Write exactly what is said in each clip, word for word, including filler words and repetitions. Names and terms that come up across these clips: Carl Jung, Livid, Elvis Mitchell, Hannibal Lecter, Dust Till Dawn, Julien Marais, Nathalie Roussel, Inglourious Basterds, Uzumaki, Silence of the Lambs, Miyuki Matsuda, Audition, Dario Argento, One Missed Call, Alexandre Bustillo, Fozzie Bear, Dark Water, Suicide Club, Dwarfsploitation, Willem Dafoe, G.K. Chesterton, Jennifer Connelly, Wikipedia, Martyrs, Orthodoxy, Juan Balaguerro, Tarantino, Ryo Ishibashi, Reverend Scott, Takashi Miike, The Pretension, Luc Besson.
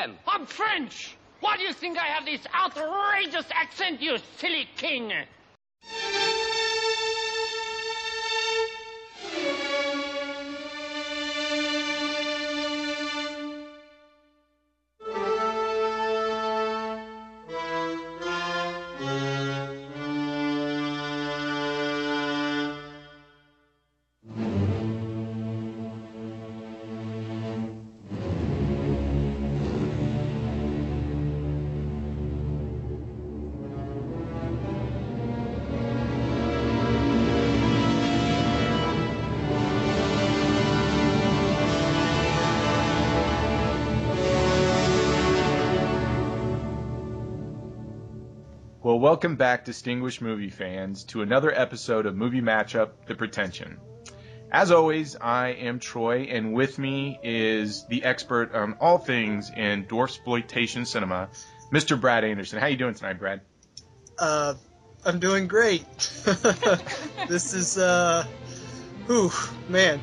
Frenchman. I'm French. Why do you think I have this outrageous accent, you silly king? Well, welcome back, distinguished movie fans, to another episode of Movie Matchup, The Pretension. As always, I am Troy, and with me is the expert on all things in dwarfsploitation cinema, Mister Brad Anderson. How you doing tonight, Brad? Uh, I'm doing great. This is, uh, whew, man.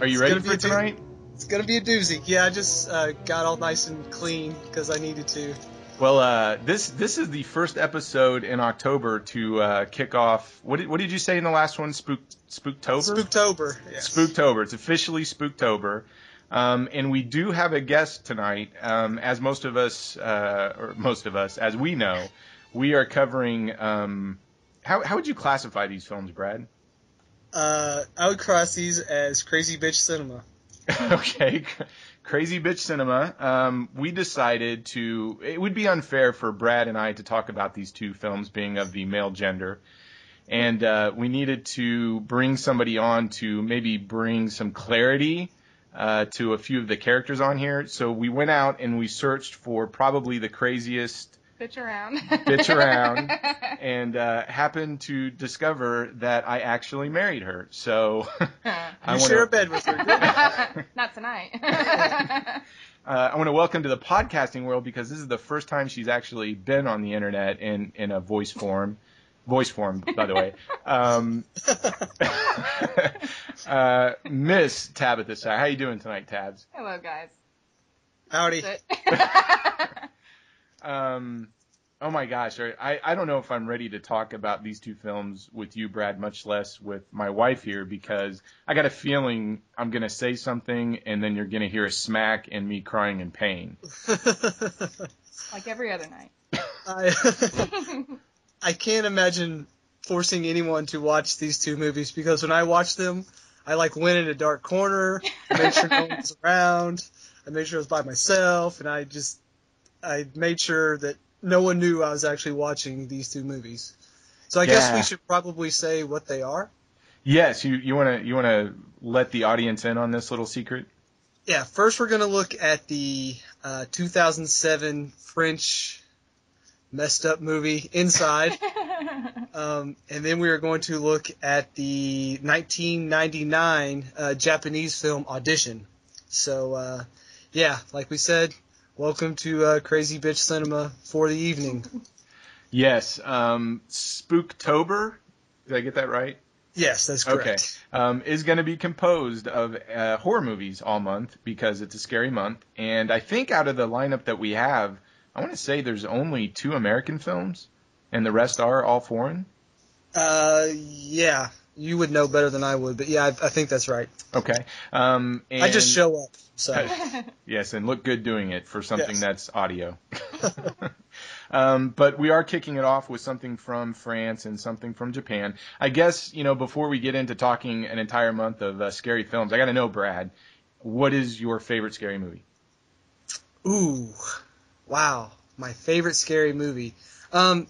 Are you ready for tonight? It's gonna be a doozy. Yeah, I just uh, got all nice and clean because I needed to. Well, uh, this this is the first episode in October to uh, kick off. What did, what did you say in the last one? Spook Spooktober. Spooktober. Yes. Spooktober. It's officially Spooktober, um, and we do have a guest tonight. Um, as most of us, uh, or most of us, as we know, we are covering. Um, how how would you classify these films, Brad? Uh, I would class these as crazy bitch cinema. Okay. Crazy Bitch Cinema, um, we decided to, it would be unfair for Brad and I to talk about these two films being of the male gender, and uh, we needed to bring somebody on to maybe bring some clarity uh, to a few of the characters on here, so we went out and we searched for probably the craziest bitch around, bitch around and uh, happened to discover that I actually married her, so... You wanna... share a bed with her. Not tonight. uh, I want to welcome to the podcasting world because this is the first time she's actually been on the internet in, in a voice form. Voice form, by the way. Um, uh, Miss Tabitha Sauer. How are you doing tonight, Tabs? Hello, guys. Howdy. um, oh, my gosh. I, I don't know if I'm ready to talk about these two films with you, Brad, much less with my wife here, because I got a feeling I'm going to say something, and then you're going to hear a smack and me crying in pain. Like every other night. I, I can't imagine forcing anyone to watch these two movies, because when I watch them, I, like, went in a dark corner, I made sure no one was around, I made sure I was by myself, and I just I made sure that no one knew I was actually watching these two movies. So I yeah. guess we should probably say what they are. Yes, you you want to you want to let the audience in on this little secret? Yeah, first we're going to look at the uh, two thousand seven French messed up movie, Inside. um, and then we are going to look at the nineteen ninety-nine uh, Japanese film Audition. So, uh, yeah, like we said... Welcome to uh, Crazy Bitch Cinema for the evening. Yes, um, Spooktober, did I get that right? Yes, that's correct. Okay, um, is going to be composed of uh, horror movies all month because it's a scary month. And I think out of the lineup that we have, I want to say there's only two American films, and the rest are all foreign? Uh, yeah, you would know better than I would, but yeah, I, I think that's right. Okay. Um, and... I just show up. So. Yes, and look good doing it for something yes. that's audio. um, but we are kicking it off with something from France and something from Japan. I guess, you know, before we get into talking an entire month of uh, scary films, I got to know, Brad, what is your favorite scary movie? Ooh, wow, my favorite scary movie. Um,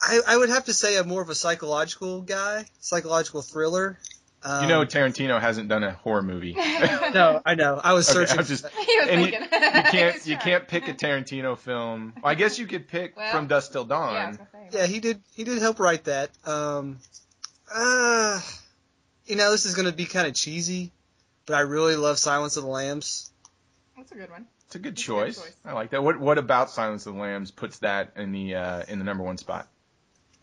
I, I would have to say I'm more of a psychological guy, psychological thriller. You know, Tarantino hasn't done a horror movie. No, I know. I was searching. Okay, I was just, he was thinking. You, you can't, you can't pick a Tarantino film. Well, I guess you could pick well, From Dust Till Dawn. Yeah, I was gonna say, right? Yeah, he did. He did help write that. Um, uh, you know, this is going to be kind of cheesy, but I really love Silence of the Lambs. That's a good one. It's a good, choice. a good choice. I like that. What What about Silence of the Lambs puts that in the uh, in the number one spot?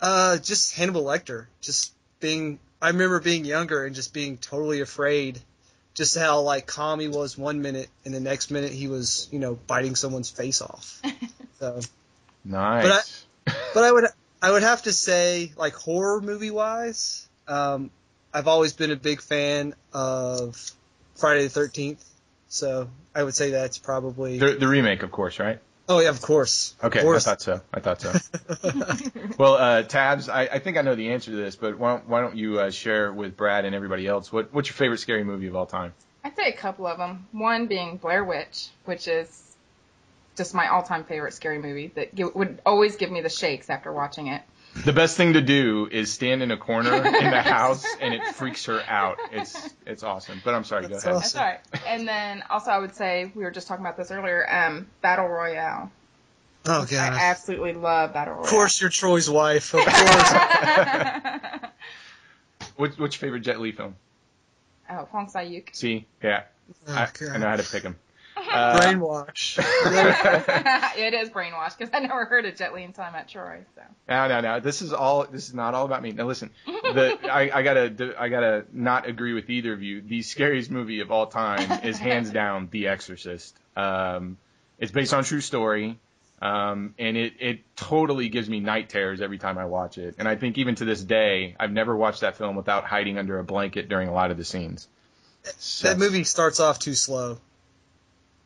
Uh, just Hannibal Lecter. Just being. I remember being younger and just being totally afraid just how like calm he was one minute, and the next minute he was, you know, biting someone's face off. So nice. But I, but I would I would have to say, like, horror movie wise, um, I've always been a big fan of Friday the thirteenth. So I would say that's probably the, the remake, of course, right? Oh, yeah, of course. Of okay, course. I thought so. I thought so. Well, uh, Tabs, I, I think I know the answer to this, but why don't, why don't you uh, share with Brad and everybody else, what what's your favorite scary movie of all time? I'd say a couple of them. One being Blair Witch, which is just my all-time favorite scary movie that g- would always give me the shakes after watching it. The best thing to do is stand in a corner in the house, and it freaks her out. It's it's awesome. But I'm sorry, That's go ahead. Awesome. That's all right. And then also I would say, we were just talking about this earlier, um, Battle Royale. Oh, God. I absolutely love Battle Royale. Of course you're Troy's wife. Of course. What's, what's your favorite Jet Li film? Oh, Hong Yuk. See? Yeah. Oh, I, I know how to pick him. Uh, brainwash. It is brainwash because I never heard of Jet Li until I met Troy. So. No, no, no. This is all. This is not all about me. Now listen, the, I, I gotta, I gotta not agree with either of you. The scariest movie of all time is hands down The Exorcist. Um, it's based on a true story, um, and it, it totally gives me night terrors every time I watch it. And I think even to this day, I've never watched that film without hiding under a blanket during a lot of the scenes. So. That movie starts off too slow.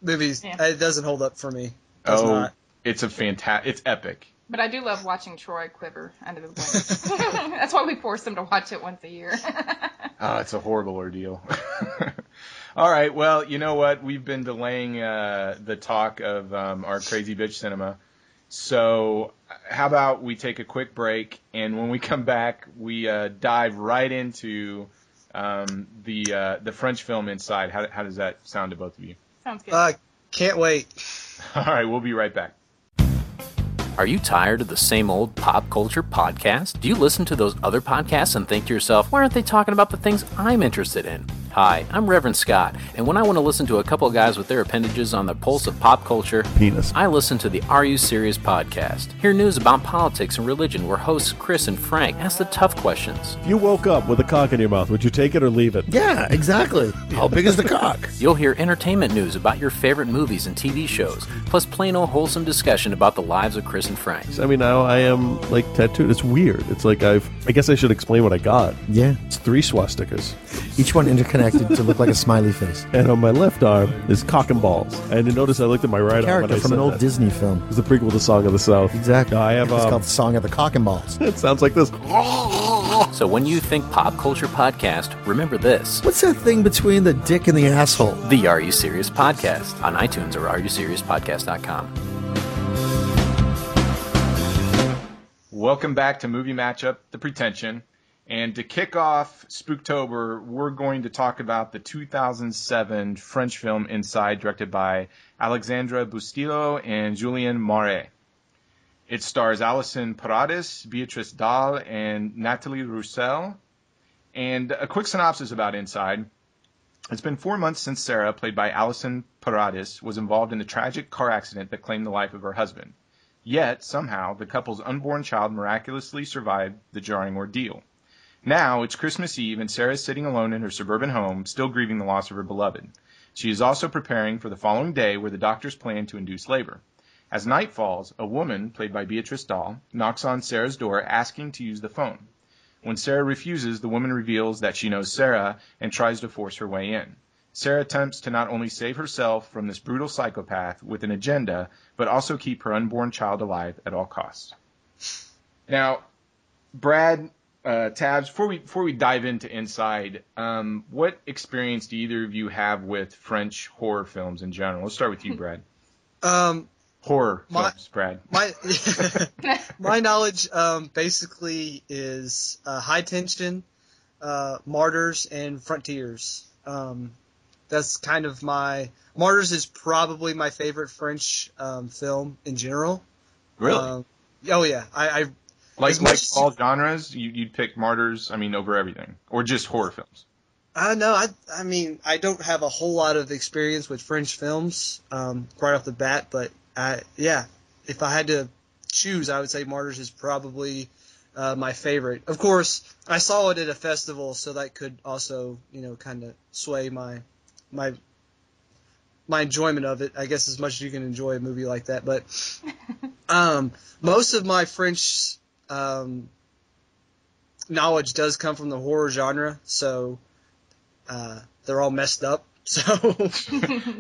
Movies, yeah. It doesn't hold up for me. It oh, not. It's a fantastic, it's epic. But I do love watching Troy quiver under the blankets. That's why we force him to watch it once a year. Oh, it's a horrible ordeal. All right, well, you know what? We've been delaying uh, the talk of um, our crazy bitch cinema. So how about we take a quick break, and when we come back, we uh, dive right into um, the uh, the French film Inside. How, how does that sound to both of you? Sounds good. Uh, can't wait. All right, we'll be right back. Are you tired of the same old pop culture podcast? Do you listen to those other podcasts and think to yourself, why aren't they talking about the things I'm interested in? Hi, I'm Reverend Scott, and when I want to listen to a couple of guys with their appendages on the pulse of pop culture, penis, I listen to the Are You Serious podcast. Hear news about politics and religion where hosts Chris and Frank ask the tough questions. If you woke up with a cock in your mouth, would you take it or leave it? Yeah, exactly. How big is the cock? You'll hear entertainment news about your favorite movies and T V shows, plus plain old wholesome discussion about the lives of Chris and Frank. I mean, now I am, like, tattooed. It's weird. It's like I've... I guess I should explain what I got. Yeah. It's three swastikas. Each one interconnected to look like a smiley face. And on my left arm is cock and balls. And you notice I looked at my right character arm. Character from an old that. Disney film. It's the prequel to Song of the South. Exactly. I have, it's um, called Song of the Cock and Balls. It sounds like this. So when you think pop culture podcast, remember this. What's that thing between the dick and the asshole? The Are You Serious Podcast on iTunes or are you serious podcast dot com. Welcome back to Movie Matchup, The Pretension. And to kick off Spooktober, we're going to talk about the two thousand seven French film Inside, directed by Alexandre Bustillo and Julien Marais. It stars Alysson Paradis, Beatrice Dahl, and Nathalie Roussel. And a quick synopsis about Inside. It's been four months since Sarah, played by Alysson Paradis, was involved in a tragic car accident that claimed the life of her husband. Yet, somehow, the couple's unborn child miraculously survived the jarring ordeal. Now, it's Christmas Eve, and Sarah is sitting alone in her suburban home, still grieving the loss of her beloved. She is also preparing for the following day, where the doctors plan to induce labor. As night falls, a woman, played by Beatrice Dahl, knocks on Sarah's door, asking to use the phone. When Sarah refuses, the woman reveals that she knows Sarah and tries to force her way in. Sarah attempts to not only save herself from this brutal psychopath with an agenda, but also keep her unborn child alive at all costs. Now, Brad... Uh, Tabs, before we before we dive into Inside, um, what experience do either of you have with French horror films in general? Let's start with you, Brad. Um, horror my, films, Brad. My my knowledge um, basically is uh, High Tension, uh, Martyrs, and Frontiers. Um, that's kind of my Martyrs is probably my favorite French um, film in general. Really? Um, oh yeah, I. I Like like all genres, you, you'd pick Martyrs, I mean, over everything, or just horror films. Uh, no, I I mean, I don't have a whole lot of experience with French films um, right off the bat, but I, yeah, if I had to choose, I would say Martyrs is probably uh, my favorite. Of course, I saw it at a festival, so that could also, you know, kind of sway my my my enjoyment of it, I guess, as much as you can enjoy a movie like that. But um, most of my French um, knowledge does come from the horror genre, so uh, they're all messed up. So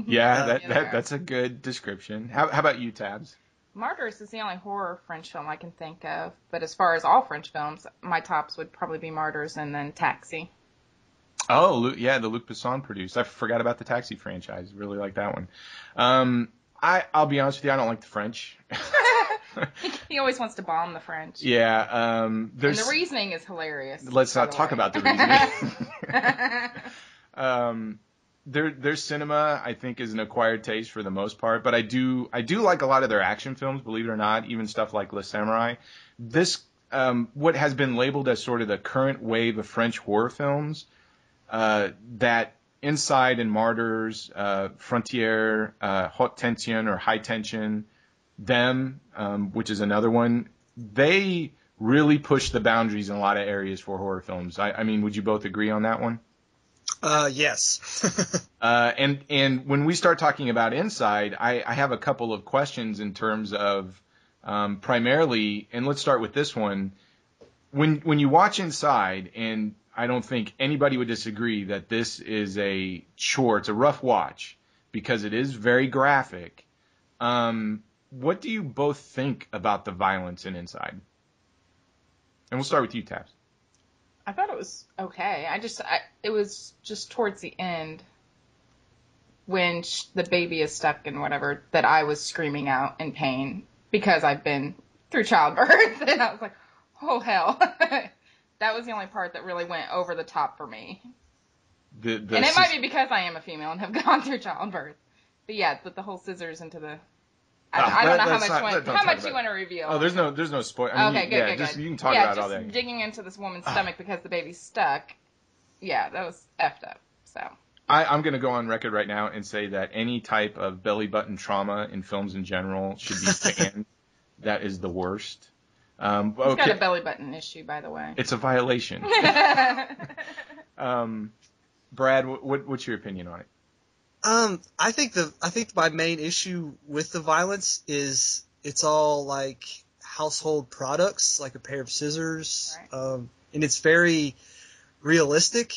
yeah, that, that that's a good description. How, how about you, Tabs? Martyrs is the only horror French film I can think of, but as far as all French films, my tops would probably be Martyrs and then Taxi. Oh, yeah, the Luc Besson produced. I forgot about the Taxi franchise. Really like that one. Um, I, I'll be honest with you, I don't like the French. He always wants to bomb the French. Yeah. Um, and the reasoning is hilarious. Let's not talk way. about the reasoning. um, Their their cinema, I think, is an acquired taste for the most part, but I do I do like a lot of their action films, believe it or not, even stuff like Le Samurai. This um, what has been labeled as sort of the current wave of French horror films, uh, that Inside and Martyrs, uh, Frontiers, uh, Hot Tension or High Tension, Them, um, which is another one, they really push the boundaries in a lot of areas for horror films. I, I mean, would you both agree on that one? Uh, yes. uh, and, and when we start talking about Inside, I, I have a couple of questions in terms of um, primarily, and let's start with this one. When, when you watch Inside, and I don't think anybody would disagree that this is a chore, it's a rough watch because it is very graphic. Um, what do you both think about the violence in Inside? And we'll start with you, Tabs. I thought it was okay. I just, I, it was just towards the end when sh- the baby is stuck and whatever that I was screaming out in pain because I've been through childbirth, and I was like, oh hell. That was the only part that really went over the top for me. The, the and it might be because I am a female and have gone through childbirth. But yeah, with the whole scissors into the... I, oh, I don't that, know how much not, one, how much you want to reveal. Oh, there's no there's no spoil. I mean, okay, you, good, yeah, good, just, good. You can talk yeah, about all that. Yeah, just digging into this woman's stomach because the baby's stuck. Yeah, that was effed up. So I, I'm going to go on record right now and say that any type of belly button trauma in films in general should be banned. That is the worst. Um, He's okay. got a belly button issue, by the way. It's a violation. um, Brad, what, what's your opinion on it? Um, I think the I think my main issue with the violence is it's all like household products, like a pair of scissors, right. um, and it's very realistic.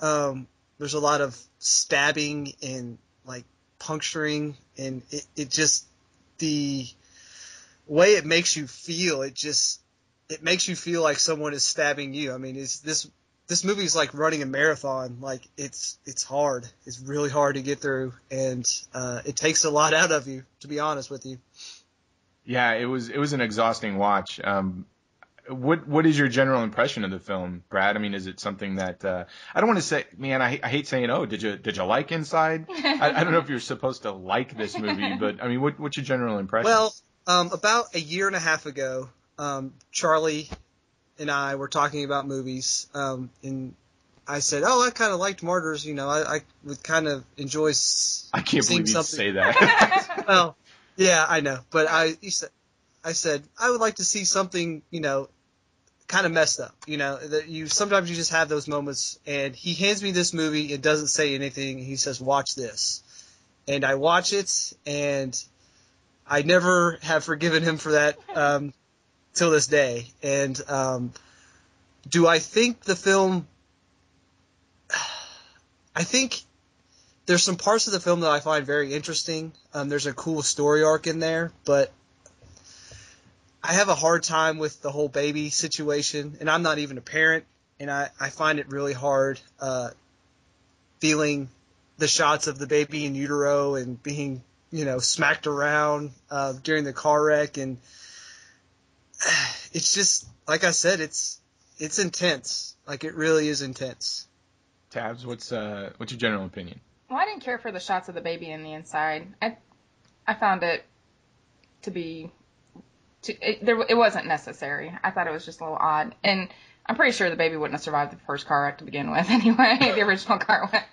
Um, there's a lot of stabbing and like puncturing, and it, it just the way it makes you feel. It just it makes you feel like someone is stabbing you. I mean, it's this. This movie is like running a marathon. Like it's it's hard. It's really hard to get through, and uh, it takes a lot out of you, to be honest with you. Yeah, it was it was an exhausting watch. Um, what what is your general impression of the film, Brad? I mean, is it something that uh, I don't want to say? Man, I, I hate saying. Oh, did you did you like Inside? I, I don't know if you're supposed to like this movie, but I mean, what what's your general impression? Well, um, about a year and a half ago, um, Charlie and I were talking about movies, um, and I said, "Oh, I kind of liked Martyrs. You know, I, I would kind of enjoy." S- I can't seeing believe you something. Say that. Well, yeah, I know, but I, you said, I said I would like to see something, you know, kind of messed up. You know, that you sometimes you just have those moments. And he hands me this movie. It doesn't say anything. He says, "Watch this," and I watch it, and I never have forgiven him for that. Um, till this day. And um, do I think the film – I think there's some parts of the film that I find very interesting. Um, there's a cool story arc in there, but I have a hard time with the whole baby situation, and I'm not even a parent, and I, I find it really hard uh, feeling the shots of the baby in utero and being, you know, smacked around uh, during the car wreck and – it's just like I said. It's it's intense. Like it really is intense. Tabs, what's uh, what's your general opinion? Well, I didn't care for the shots of the baby in the Inside. I I found it to be to, it, there. It wasn't necessary. I thought it was just a little odd, and I'm pretty sure the baby wouldn't have survived the first car wreck to begin with. Anyway, the original car wreck.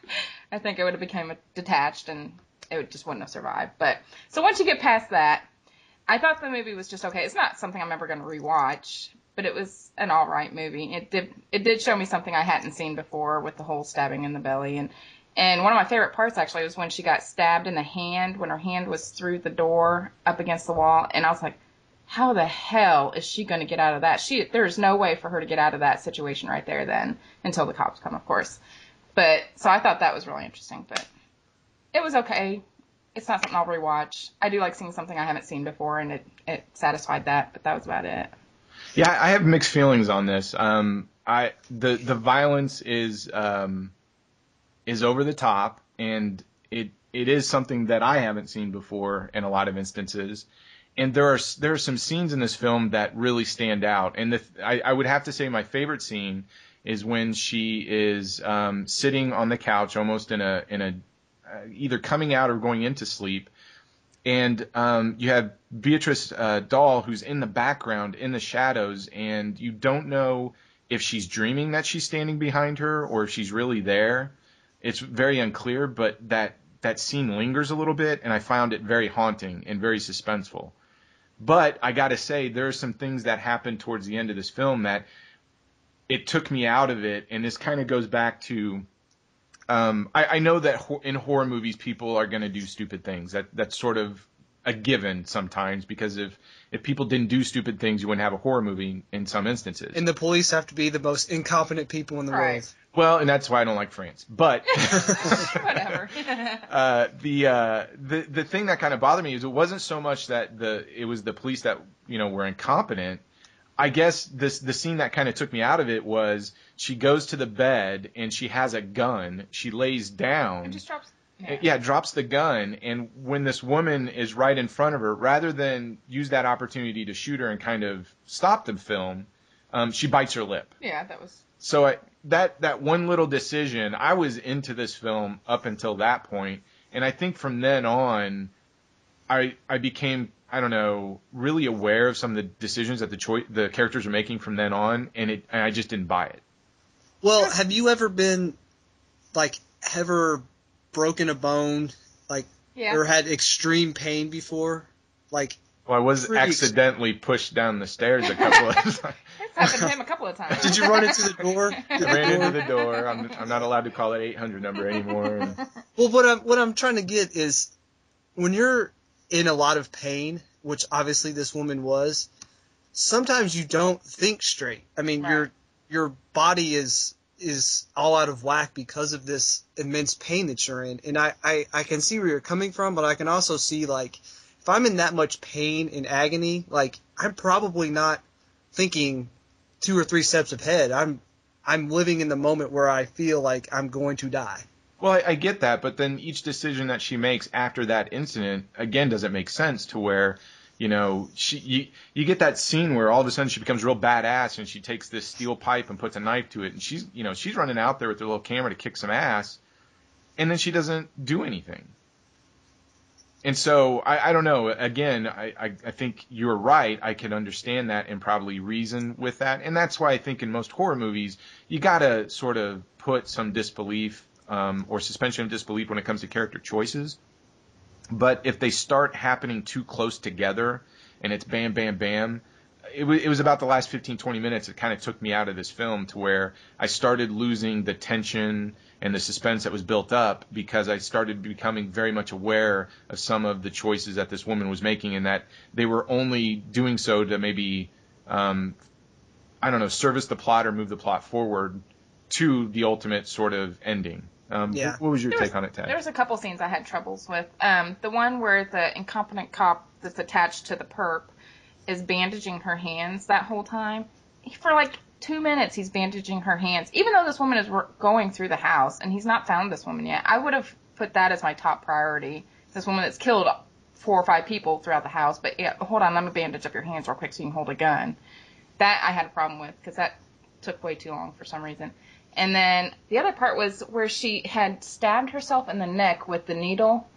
I think it would have become detached, and it just wouldn't have survived. But so once you get past that. I thought the movie was just okay. It's not something I'm ever going to rewatch, but it was an all right movie. It did it did show me something I hadn't seen before with the whole stabbing in the belly, and And one of my favorite parts, actually, was when she got stabbed in the hand, when her hand was through the door up against the wall. And I was like, how the hell is she going to get out of that? She, there's no way for her to get out of that situation right there then, until the cops come, of course. But so I thought that was really interesting. But it was okay. It's not something I'll rewatch. I do like seeing something I haven't seen before, and it, it satisfied that. But that was about it. Yeah, I have mixed feelings on this. Um, I the the violence is um, is over the top, and it it is something that I haven't seen before in a lot of instances. And there are there are some scenes in this film that really stand out. And the, I, I would have to say my favorite scene is when she is um, sitting on the couch, almost in a in a uh, either coming out or going into sleep. And um, you have Beatrice uh, Dahl, who's in the background, in the shadows, and you don't know if she's dreaming that she's standing behind her or if she's really there. It's very unclear, but that, that scene lingers a little bit, and I found it very haunting and very suspenseful. But I got to say, there are some things that happen towards the end of this film that it took me out of it, and this kind of goes back to... Um, I, I know that ho- in horror movies, people are going to do stupid things. That that's sort of a given sometimes, because if, if people didn't do stupid things, you wouldn't have a horror movie in some instances. And the police have to be the most incompetent people in the right. world. Well, and that's why I don't like France. But whatever. uh, the uh, the the thing that kind of bothered me is it wasn't so much that the it was the police that you know were incompetent. I guess this the scene that kind of took me out of it was she goes to the bed and she has a gun. She lays down. And just drops. Yeah. yeah, drops the gun. And when this woman is right in front of her, rather than use that opportunity to shoot her and kind of stop the film, um, she bites her lip. Yeah, that was. So I, that that one little decision, I was into this film up until that point, and I think from then on, I I became. I don't know, really aware of some of the decisions that the cho- the characters are making from then on, and it and I just didn't buy it. Well, have you ever been, like, ever broken a bone, like, yeah. or had extreme pain before? Like, well, I was accidentally extreme. pushed down the stairs a couple of times. It's happened to him a couple of times. Did you run into the door? I ran into the door. I'm I'm not allowed to call it eight hundred number anymore. Well, what I'm what I'm trying to get is when you're in a lot of pain, which obviously this woman was, sometimes you don't think straight. I mean, right. your your body is is all out of whack because of this immense pain that you're in. And I, I, I can see where you're coming from, but I can also see, like, if I'm in that much pain and agony, like, I'm probably not thinking two or three steps ahead. I'm I'm living in the moment where I feel like I'm going to die. Well, I, I get that, but then each decision that she makes after that incident, again, doesn't make sense to where, you know, she you, you get that scene where all of a sudden she becomes real badass and she takes this steel pipe and puts a knife to it, and she's, you know, she's running out there with her little camera to kick some ass, and then she doesn't do anything. And so, I, I don't know, again, I, I, I think you're right, I can understand that and probably reason with that, and that's why I think in most horror movies, you gotta sort of put some disbelief Um, or suspension of disbelief when it comes to character choices. But if they start happening too close together and it's bam, bam, bam, it, w- it was about the last fifteen, twenty minutes it kind of took me out of this film to where I started losing the tension and the suspense that was built up because I started becoming very much aware of some of the choices that this woman was making and that they were only doing so to maybe, um, I don't know, service the plot or move the plot forward to the ultimate sort of ending. Um, yeah. What was your there take was, on it, Tad? There was a couple scenes I had troubles with. Um, the one where the incompetent cop that's attached to the perp is bandaging her hands that whole time. For like two minutes, he's bandaging her hands. Even though this woman is re- going through the house, and he's not found this woman yet, I would have put that as my top priority. This woman that's killed four or five people throughout the house, but yeah, hold on, let me bandage up your hands real quick so you can hold a gun. That I had a problem with, because that took way too long for some reason. And then the other part was where she had stabbed herself in the neck with the needle,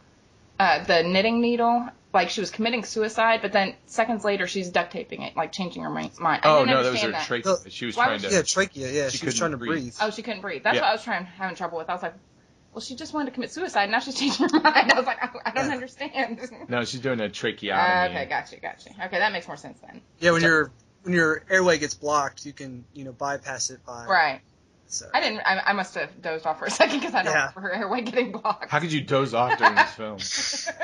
uh, the knitting needle, like she was committing suicide, but then seconds later she's duct taping it, like changing her mind. I oh, no, those are trachea. She was Why trying was to... Yeah, trachea, yeah. She, she was trying to breathe. breathe. Oh, she couldn't breathe. That's yeah. what I was trying having trouble with. I was like, well, she just wanted to commit suicide, now she's changing her mind. I was like, I, I don't yeah. understand. No, she's doing a tracheotomy. Uh, okay, gotcha, gotcha. Okay, that makes more sense then. Yeah, when, so, your, when your airway gets blocked, you can, you know, bypass it by... Right. So I didn't. I, I must have dozed off for a second because I don't yeah. remember Airway getting blocked. How could you doze off during this film?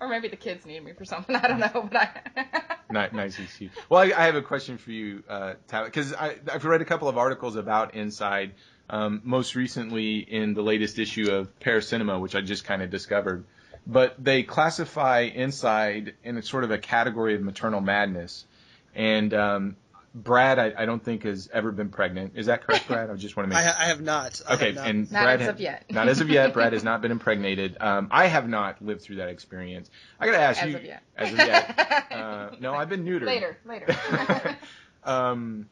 Or maybe the kids need me for something. I don't know. But I nice, nice and cute. Well, I, I have a question for you, uh, Tabitha, because I've read a couple of articles about Inside. Um, most recently in the latest issue of Pear Cinema, which I just kind of discovered. But they classify Inside in a sort of a category of maternal madness. And um, Brad, I, I don't think, has ever been pregnant. Is that correct, Brad? I just want to make sure. I, I have not. I okay, have not. And not Brad as of yet. Not as of yet. Brad has not been impregnated. Um, I have not lived through that experience. I got to ask as you. Of yet. As of yet. Uh, no, I've been neutered. Later, later. um,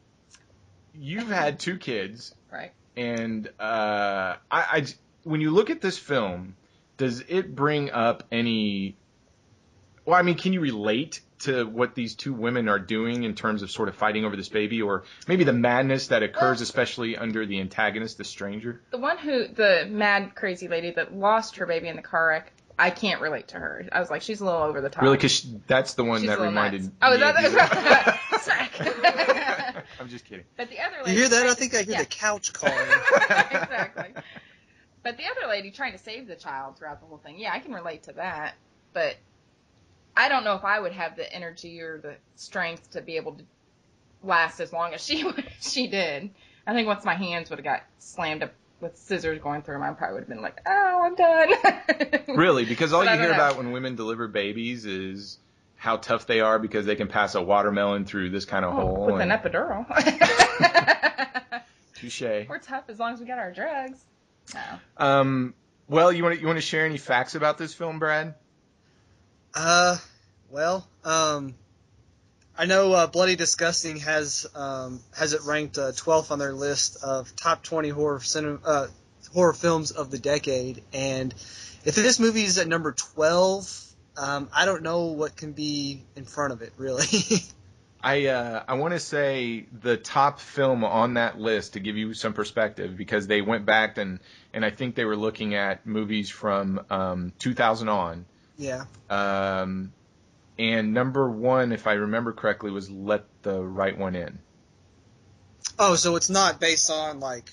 you've had two kids. Right. And uh, I, I, when you look at this film, does it bring up any – well, I mean, can you relate to what these two women are doing in terms of sort of fighting over this baby, or maybe the madness that occurs, well, especially under the antagonist, the stranger? The one who – the mad, crazy lady that lost her baby in the car wreck, I can't relate to her. I was like, she's a little over the top. Really? Because that's the one she's that reminded nuts. me. Oh, that, that's right. Sack. I'm just kidding. But the other lady, you hear that? I think to, I hear yeah. the couch calling. Exactly. But the other lady trying to save the child throughout the whole thing. Yeah, I can relate to that. But I don't know if I would have the energy or the strength to be able to last as long as she she did. I think once my hands would have got slammed up with scissors going through them, I probably would have been like, oh, I'm done. Really? Because all but you hear know. about when women deliver babies is how tough they are because they can pass a watermelon through this kind of oh, hole. With and... an epidural. Touche. We're tough as long as we got our drugs. No. Um, well, you want to you want to share any facts about this film, Brad? Uh, well, um, I know uh, Bloody Disgusting has um, has it ranked uh, twelfth on their list of top twenty horror cinema, uh, horror films of the decade, and if this movie is at number twelve. Um, I don't know what can be in front of it, really. I uh, I want to say the top film on that list, to give you some perspective, because they went back and, and I think they were looking at movies from um, two thousand on. Yeah. Um, and number one, if I remember correctly, was Let the Right One In. Oh, so it's not based on, like...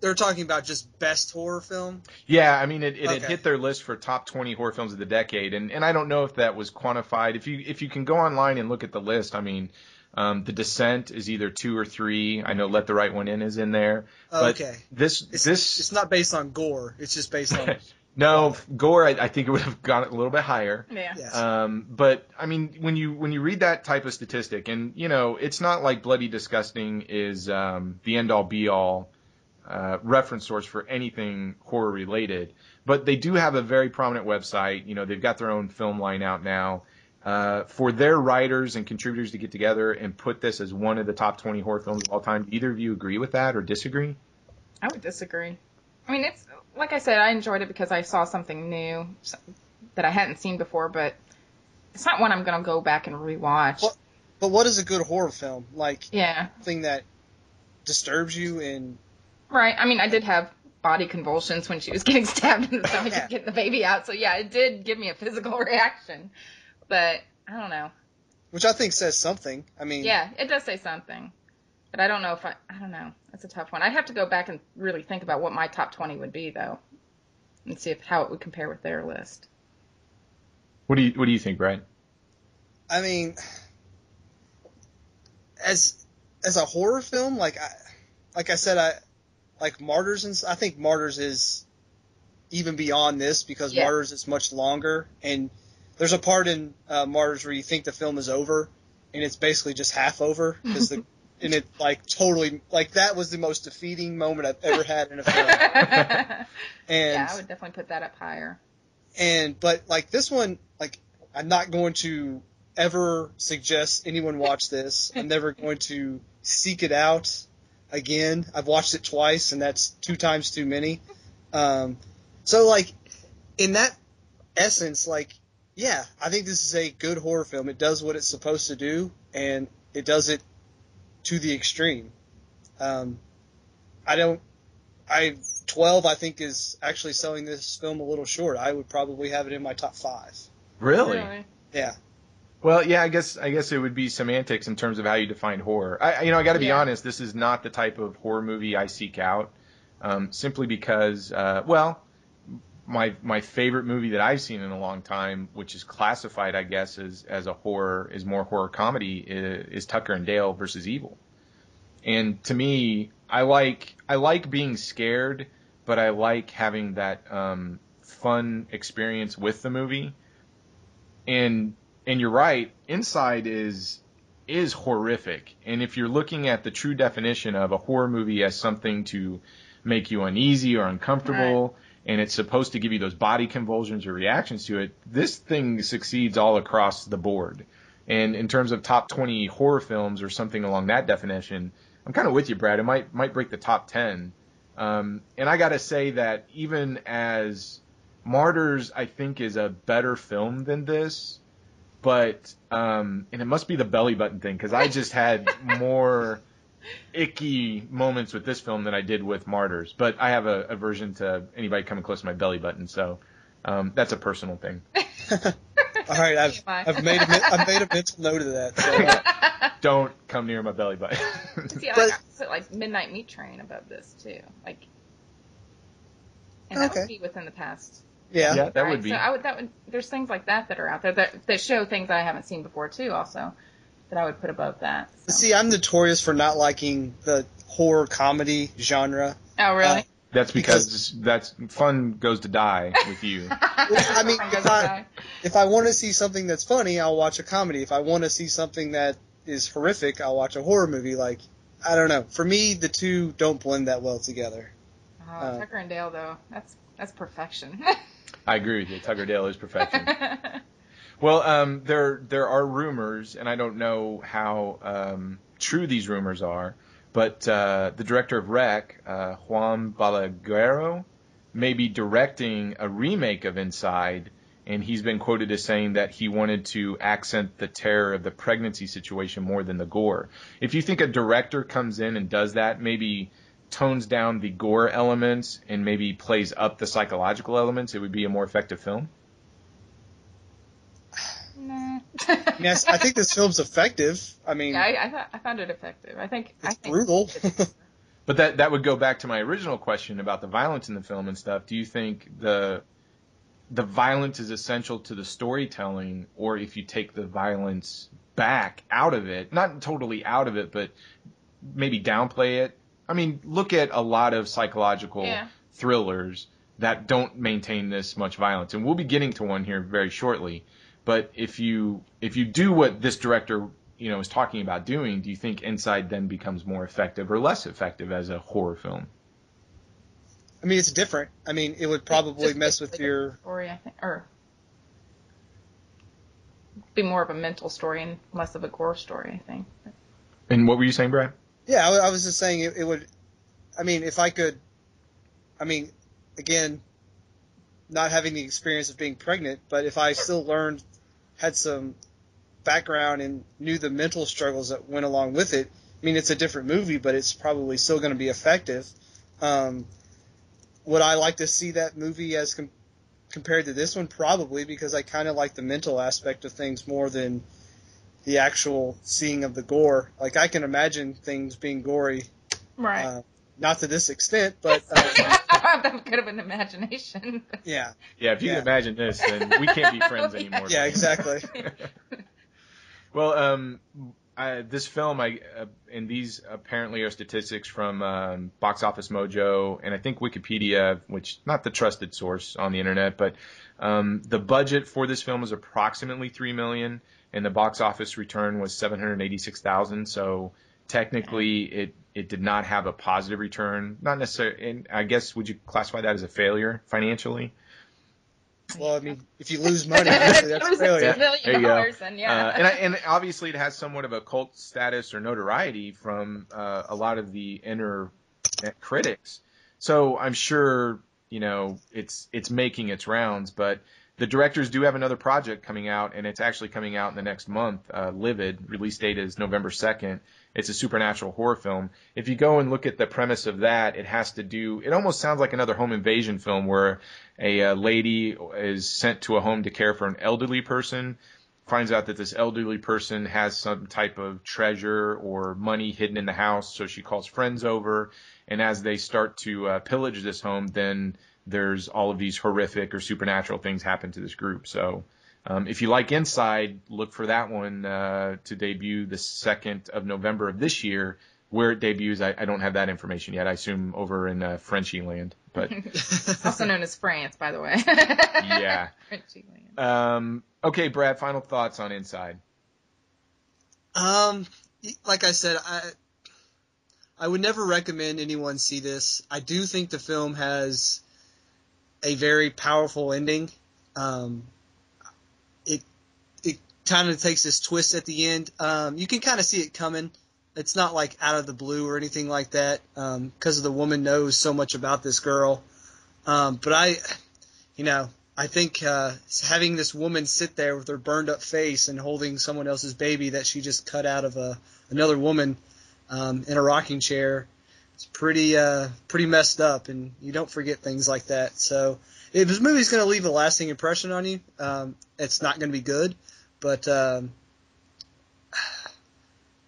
They're talking about just best horror film? Yeah, I mean, it, it, okay. it hit their list for top twenty horror films of the decade, and, and I don't know if that was quantified. If you if you can go online and look at the list, I mean, um, The Descent is either two or three. I know Let the Right One In is in there. But okay. This it's, this it's not based on gore. It's just based on no gore. I, I think it would have gone a little bit higher. Yeah. Yes. Um, but I mean, when you when you read that type of statistic, and you know, it's not like Bloody Disgusting is um, the end all be all. Uh, reference source for anything horror related, but they do have a very prominent website. You know, they've got their own film line out now. Uh, for their writers and contributors to get together and put this as one of the top twenty horror films of all time, either of you agree with that or disagree? I would disagree. I mean, it's like I said, I enjoyed it because I saw something new that I hadn't seen before, but it's not one I'm going to go back and rewatch. Well, but what is a good horror film? Like, yeah, thing that disturbs you and. Right. I mean, I did have body convulsions when she was getting stabbed in the stomach yeah. and getting the baby out. So, yeah, it did give me a physical reaction. But I don't know. Which I think says something. I mean. Yeah, it does say something. But I don't know if I – I don't know. That's a tough one. I'd have to go back and really think about what my top twenty would be, though, and see if how it would compare with their list. What do you, what do you think, Brian? I mean, as, as a horror film, like I, like I said, I – Like Martyrs, and I think Martyrs is even beyond this because yeah. Martyrs is much longer, and there's a part in uh, Martyrs where you think the film is over, and it's basically just half over because the and it like totally like that was the most defeating moment I've ever had in a film. and, yeah, I would definitely put that up higher. And but like this one, like I'm not going to ever suggest anyone watch this. I'm never going to seek it out. Again, I've watched it twice, and that's two times too many. Um, so, like, in that essence, like, yeah, I think this is a good horror film. It does what it's supposed to do, and it does it to the extreme. Um, I don't – I twelve, I think, is actually selling this film a little short. I would probably have it in my top five. Really? Yeah. Well, yeah, I guess I guess it would be semantics in terms of how you define horror. I, you know, I got to be yeah. honest. This is not the type of horror movie I seek out, um, simply because, uh, well, my my favorite movie that I've seen in a long time, which is classified, I guess, as as a horror, is more horror comedy, is, is Tucker and Dale versus Evil. And to me, I like I like being scared, but I like having that um, fun experience with the movie. And And you're right, Inside is is horrific. And if you're looking at the true definition of a horror movie as something to make you uneasy or uncomfortable, right, and it's supposed to give you those body convulsions or reactions to it, this thing succeeds all across the board. And in terms of top twenty horror films or something along that definition, I'm kind of with you, Brad. It might might break the top ten. Um, and I got to say that even as Martyrs, I think, is a better film than this. But, um, and it must be the belly button thing, because I just had more icky moments with this film than I did with Martyrs. But I have a aversion to anybody coming close to my belly button, so um, that's a personal thing. All right, I've, I've, made a, I've made a mental note of that. So. Don't come near my belly button. See, I got to put, like, Midnight Meat Train above this, too. Like, and that okay. would be within the past... Yeah, yeah, that right. would be. So I would, that would, there's things like that that are out there that, that show things that I haven't seen before, too, also, that I would put above that. So. See, I'm notorious for not liking the horror comedy genre. Oh, really? Uh, that's because, because that's fun goes to die with you. I mean, if I, if I want to see something that's funny, I'll watch a comedy. If I want to see something that is horrific, I'll watch a horror movie. Like, I don't know. For me, the two don't blend that well together. Oh, uh, Tucker and Dale, though, that's that's perfection. I agree with you. Tucker Dale is perfection. Well, um, there there are rumors, and I don't know how um, true these rumors are, but uh, the director of Wreck, uh, Juan Balaguerro, may be directing a remake of Inside, and he's been quoted as saying that he wanted to accent the terror of the pregnancy situation more than the gore. If you think a director comes in and does that, maybe tones down the gore elements and maybe plays up the psychological elements, it would be a more effective film. Nah. Yes, I think this film's effective. I mean, yeah, I, I, th- I found it effective. I think it's I think brutal. It's but that that would go back to my original question about the violence in the film and stuff. Do you think the the violence is essential to the storytelling, or if you take the violence back out of it, not totally out of it, but maybe downplay it? I mean, look at a lot of psychological yeah. thrillers that don't maintain this much violence, and we'll be getting to one here very shortly. But if you if you do what this director, you know, is talking about doing, do you think Inside then becomes more effective or less effective as a horror film? I mean, it's different. I mean, it would probably Just mess with like your story, I think, or be more of a mental story and less of a gore story, I think. And what were you saying, Brad? Yeah, I was just saying it, it would – I mean, if I could – I mean, again, not having the experience of being pregnant, but if I still learned, had some background and knew the mental struggles that went along with it, I mean, it's a different movie, but it's probably still going to be effective. Um, would I like to see that movie as com- compared to this one? Probably, because I kind of like the mental aspect of things more than – the actual seeing of the gore. Like, I can imagine things being gory. Right. Uh, not to this extent, but... Uh, that could have been imagination. Yeah. Yeah, if you yeah. can imagine this, then we can't be friends anymore. Yeah, exactly. Well, um, I, this film, I uh, and these apparently are statistics from um, Box Office Mojo, and I think Wikipedia, which not the trusted source on the internet, but um, the budget for this film is approximately three million dollars. And the box office return was seven hundred eighty-six thousand dollars, so technically it, it did not have a positive return. Not necessarily, and I guess, would you classify that as a failure financially? Well, I mean, if you lose money, that's a failure. Yeah, there you go. And, yeah. uh, and, I, and obviously it has somewhat of a cult status or notoriety from uh, a lot of the internet critics. So I'm sure, you know, it's it's making its rounds, but... The directors do have another project coming out, and it's actually coming out in the next month, uh, Livid. Release date is November second. It's a supernatural horror film. If you go and look at the premise of that, it has to do – it almost sounds like another home invasion film where a uh, lady is sent to a home to care for an elderly person, finds out that this elderly person has some type of treasure or money hidden in the house, so she calls friends over, and as they start to uh, pillage this home, then there's all of these horrific or supernatural things happen to this group. So um, if you like Inside, look for that one uh, to debut the second of November of this year. Where it debuts, I, I don't have that information yet. I assume over in uh, Frenchy land. But also known as France, by the way. Yeah. Frenchy land. Um, okay, Brad, final thoughts on Inside. Um, like I said, I I would never recommend anyone see this. I do think the film has a very powerful ending. Um, it it kind of takes this twist at the end. Um, you can kind of see it coming. It's not like out of the blue or anything like that, um, because the woman knows so much about this girl. Um, but I, you know, I think uh, having this woman sit there with her burned up face and holding someone else's baby that she just cut out of a, another woman um, in a rocking chair, it's pretty uh, pretty messed up, and you don't forget things like that. So if this movie's going to leave a lasting impression on you, um, it's not going to be good, but... Um,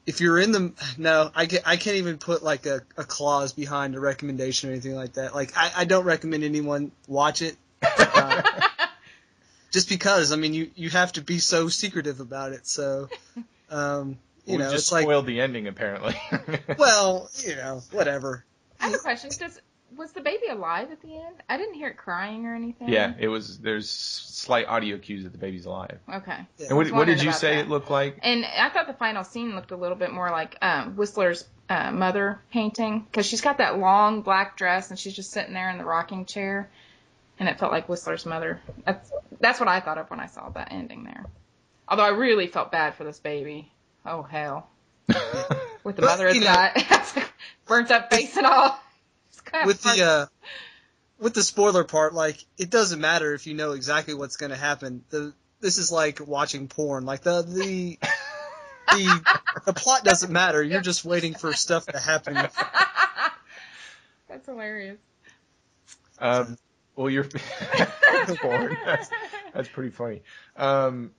If you're in the – no, I, get, I can't even put like a, a clause behind a recommendation or anything like that. Like I, I don't recommend anyone watch it uh, just because, I mean, you, you have to be so secretive about it. So, um, you well, know, it's like – we just spoiled the ending apparently. Well, you know, whatever. I have a question. Does, was the baby alive at the end? I didn't hear it crying or anything. Yeah, it was – there's slight audio cues that the baby's alive. Okay. Yeah. And what, what did you say that. It looked like? And I thought the final scene looked a little bit more like um, Whistler's uh, mother painting, because she's got that long black dress and she's just sitting there in the rocking chair, and it felt like Whistler's mother. That's, that's what I thought of when I saw that ending there. Although I really felt bad for this baby. Oh, hell. With the mother it's got burnt up face and all. With the uh, with the spoiler part, like, it doesn't matter if you know exactly what's going to happen. The, this is like watching porn. Like, the the, the the plot doesn't matter. You're just waiting for stuff to happen. That's hilarious. Um, well, you're porn. That's, that's pretty funny. Um,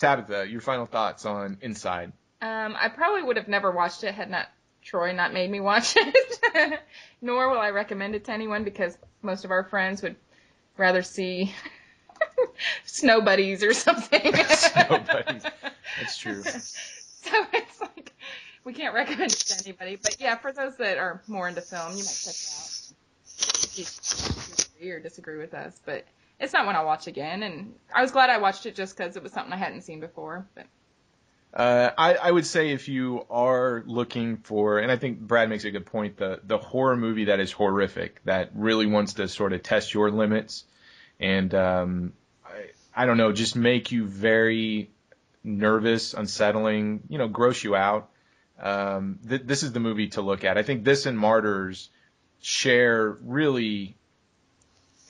Tabitha, your final thoughts on Inside? Um, I probably would have never watched it had not Troy not made me watch it. Nor will I recommend it to anyone, because most of our friends would rather see Snow Buddies or something. Snow Buddies. That's true. So it's like, we can't recommend it to anybody. But yeah, for those that are more into film, you might check it out. If you agree or disagree with us. But it's not one I'll watch again. And I was glad I watched it just because it was something I hadn't seen before. But. Uh, I, I would say if you are looking for, and I think Brad makes a good point, the, the horror movie that is horrific, that really wants to sort of test your limits and, um, I, I don't know, just make you very nervous, unsettling, you know, gross you out. Um, th- this is the movie to look at. I think this and Martyrs share really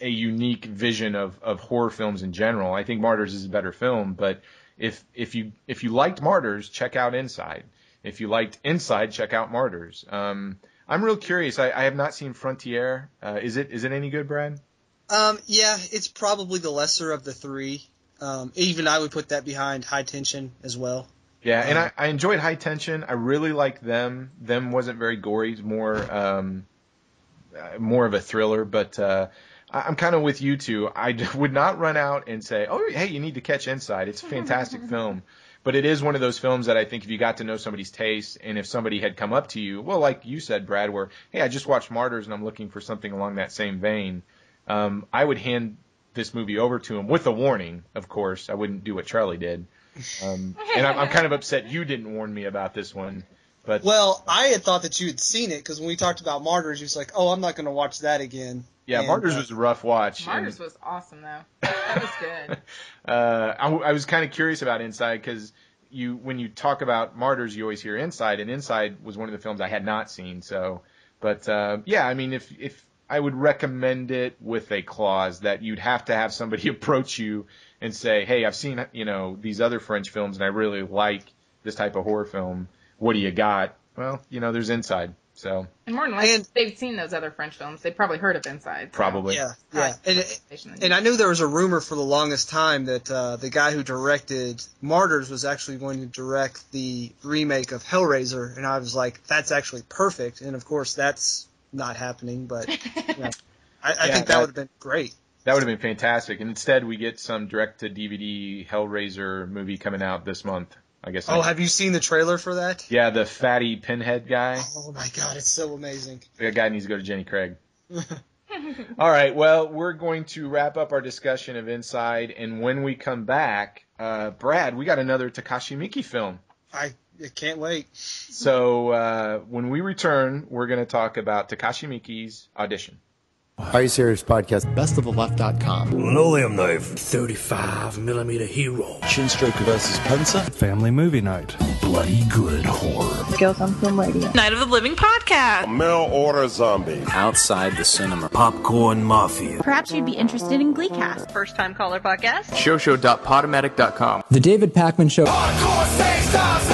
a unique vision of, of horror films in general. I think Martyrs is a better film, but If if you if you liked Martyrs, check out Inside. If you liked Inside, check out Martyrs. Um, I'm real curious. I, I have not seen Frontier. Uh, is it is it any good, Brad? Um, yeah, it's probably the lesser of the three. Um, even I would put that behind High Tension as well. Yeah, um, and I, I enjoyed High Tension. I really liked Them. Them wasn't very gory. It's more um, more of a thriller, but. Uh, I'm kind of with you two. I would not run out and say, oh, hey, you need to catch Inside. It's a fantastic film. But it is one of those films that I think if you got to know somebody's taste and if somebody had come up to you, well, like you said, Brad, where, hey, I just watched Martyrs and I'm looking for something along that same vein, um, I would hand this movie over to him with a warning, of course. I wouldn't do what Charlie did. Um, and I'm, I'm kind of upset you didn't warn me about this one. But well, I had thought that you had seen it because when we talked about Martyrs, you was like, oh, I'm not going to watch that again. Yeah, and, Martyrs uh, was a rough watch. Martyrs and, was awesome, though. That was good. uh, I, I was kind of curious about Inside because you, when you talk about Martyrs, you always hear Inside, and Inside was one of the films I had not seen. So, but uh, yeah, I mean, if if I would recommend it with a clause that you'd have to have somebody approach you and say, hey, I've seen you know these other French films, and I really like this type of horror film. What do you got? Well, you know, there's Inside. So, and more than likely, they've seen those other French films. They've probably heard of Inside. So. Probably. Yeah, yeah. And, and, and I knew there was a rumor for the longest time that uh, the guy who directed Martyrs was actually going to direct the remake of Hellraiser, and I was like, that's actually perfect. And, of course, that's not happening, but you know, I, I yeah, think that would have been great. That would have been fantastic. And instead, we get some direct-to-D V D Hellraiser movie coming out this month. I guess. Oh, I, have you seen the trailer for that? Yeah, the fatty pinhead guy. Oh, my God. It's so amazing. That guy needs to go to Jenny Craig. All right. Well, we're going to wrap up our discussion of Inside. And when we come back, uh, Brad, we got another Takashi Miike film. I, I can't wait. So uh, when we return, we're going to talk about Takashi Miike's Audition. Are You Serious Podcast? best of the left dot com. Linoleum Knife. thirty-five millimeter Hero. Shinstreaker versus Panzer. Family Movie Night. Bloody Good Horror. Girls on Film Radio. Night of the Living Podcast. Mail Order Zombie. Outside the Cinema. Popcorn Mafia. Perhaps you'd be interested in Gleecast. First Time Caller Podcast. show show dot podomatic dot com. The David Pakman Show. Hardcore Sex Dogs.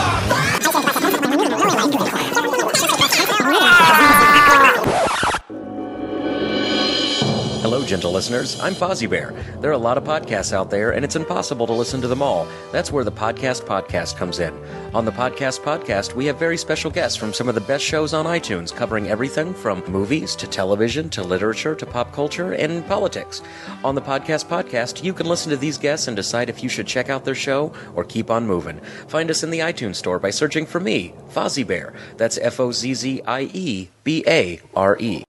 Hello, gentle listeners. I'm Fozzie Bear. There are a lot of podcasts out there, and it's impossible to listen to them all. That's where the Podcast Podcast comes in. On the Podcast Podcast, we have very special guests from some of the best shows on iTunes, covering everything from movies to television to literature to pop culture and politics. On the Podcast Podcast, you can listen to these guests and decide if you should check out their show or keep on moving. Find us in the iTunes store by searching for me, Fozzie Bear. That's F O Z Z I E B A R E.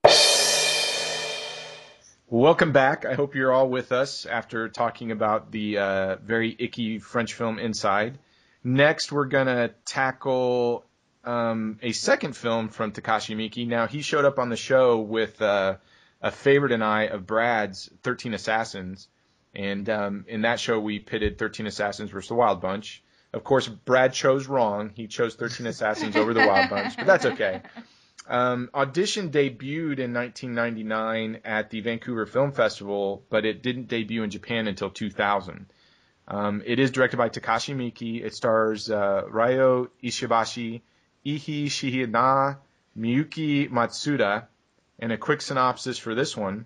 Welcome back. I hope you're all with us after talking about the uh, very icky French film Inside. Next, we're going to tackle um, a second film from Takashi Miike. Now, he showed up on the show with uh, a favorite and I of Brad's, thirteen Assassins. And um, in that show, we pitted thirteen Assassins versus the Wild Bunch. Of course, Brad chose wrong. He chose thirteen Assassins over the Wild Bunch, but that's okay. Um, Audition debuted in nineteen ninety-nine at the Vancouver Film Festival, but it didn't debut in Japan until two thousand. Um, it is directed by Takashi Miike. It stars uh, Ryo Ishibashi, Ihi Shihina, Miyuki Matsuda. And a quick synopsis for this one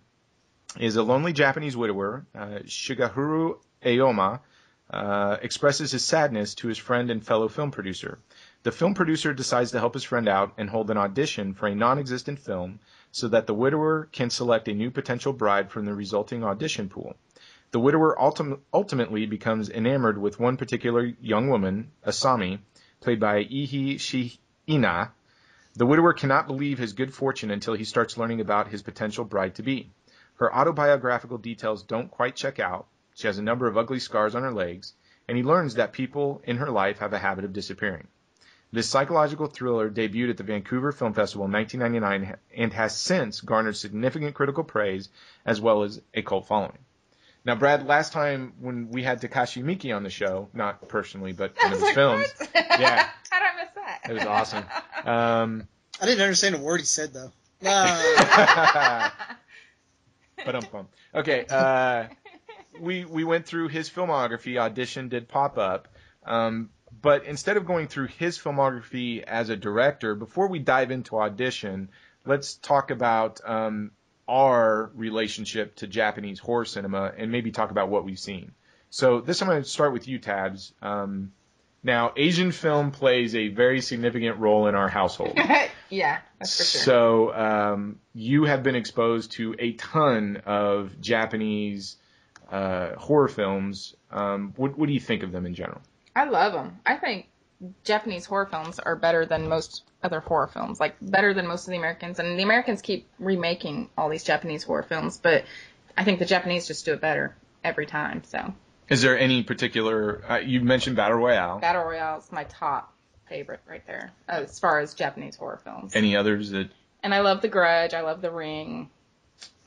is a lonely Japanese widower, uh, Shigahuru Aoma, uh, expresses his sadness to his friend and fellow film producer. The film producer decides to help his friend out and hold an audition for a non-existent film so that the widower can select a new potential bride from the resulting audition pool. The widower ultim- ultimately becomes enamored with one particular young woman, Asami, played by Ihi Shihina. The widower cannot believe his good fortune until he starts learning about his potential bride-to-be. Her autobiographical details don't quite check out. She has a number of ugly scars on her legs, and he learns that people in her life have a habit of disappearing. This psychological thriller debuted at the Vancouver Film Festival in nineteen ninety-nine and has since garnered significant critical praise as well as a cult following. Now, Brad, last time when we had Takashi Miike on the show, not personally, but one of his like, films. What? Yeah. How did I miss that? It was awesome. Um, I didn't understand a word he said, though. No. Ba-dum-bum. Okay. Uh, we, we went through his filmography. Audition did pop up. Um, But instead of going through his filmography as a director, before we dive into Audition, let's talk about um, our relationship to Japanese horror cinema and maybe talk about what we've seen. So this I'm going to start with you, Tabs. Um, now, Asian film plays a very significant role in our household. Yeah, that's for sure. So um, you have been exposed to a ton of Japanese uh, horror films. Um, what, what do you think of them in general? I love them. I think Japanese horror films are better than most other horror films, like better than most of the Americans. And the Americans keep remaking all these Japanese horror films, but I think the Japanese just do it better every time. So, is there any particular uh, – you mentioned Battle Royale. Battle Royale is my top favorite right there as far as Japanese horror films. Any others that – And I love The Grudge. I love The Ring.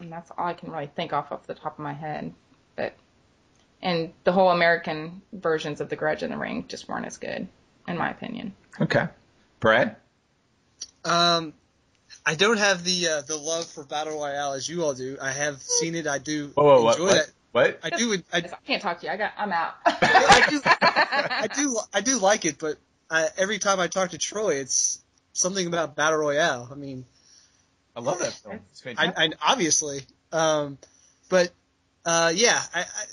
And that's all I can really think off off the top of my head, but – And the whole American versions of The Grudge and The Ring just weren't as good, in my opinion. Okay. Brad? Um, I don't have the uh, the love for Battle Royale as you all do. I have seen it. I do whoa, whoa, enjoy what, that. What? I do. I, I can't talk to you. I got, I'm out. I, do, I, do, I do like it, but I, every time I talk to Troy, it's something about Battle Royale. I mean, I love that film. It's fantastic. I, I, obviously, um, but uh, yeah, I, I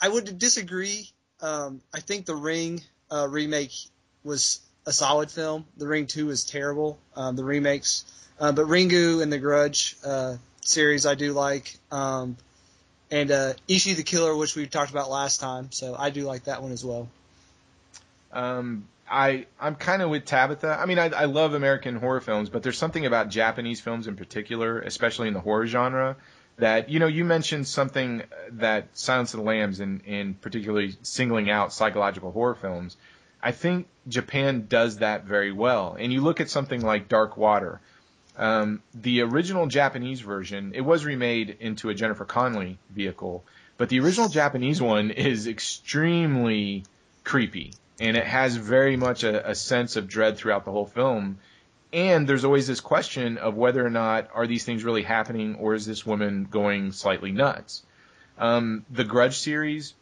I would disagree. Um, I think The Ring uh, remake was a solid film. The Ring two is terrible. Um, the remakes, uh, but Ringu and The Grudge uh, series I do like. Um, And uh, Ishii the Killer, which we talked about last time, so I do like that one as well. Um, I, I'm kind of with Tabitha. I mean, I, I love American horror films, but there's something about Japanese films in particular, especially in the horror genre, that, you know, you mentioned something that Silence of the Lambs and, and particularly singling out psychological horror films. I think Japan does that very well. And you look at something like Dark Water. Um, the original Japanese version, it was remade into a Jennifer Connelly vehicle, but the original Japanese one is extremely creepy, and it has very much a, a sense of dread throughout the whole film. And there's always this question of whether or not are these things really happening, or is this woman going slightly nuts? Um, the Grudge series,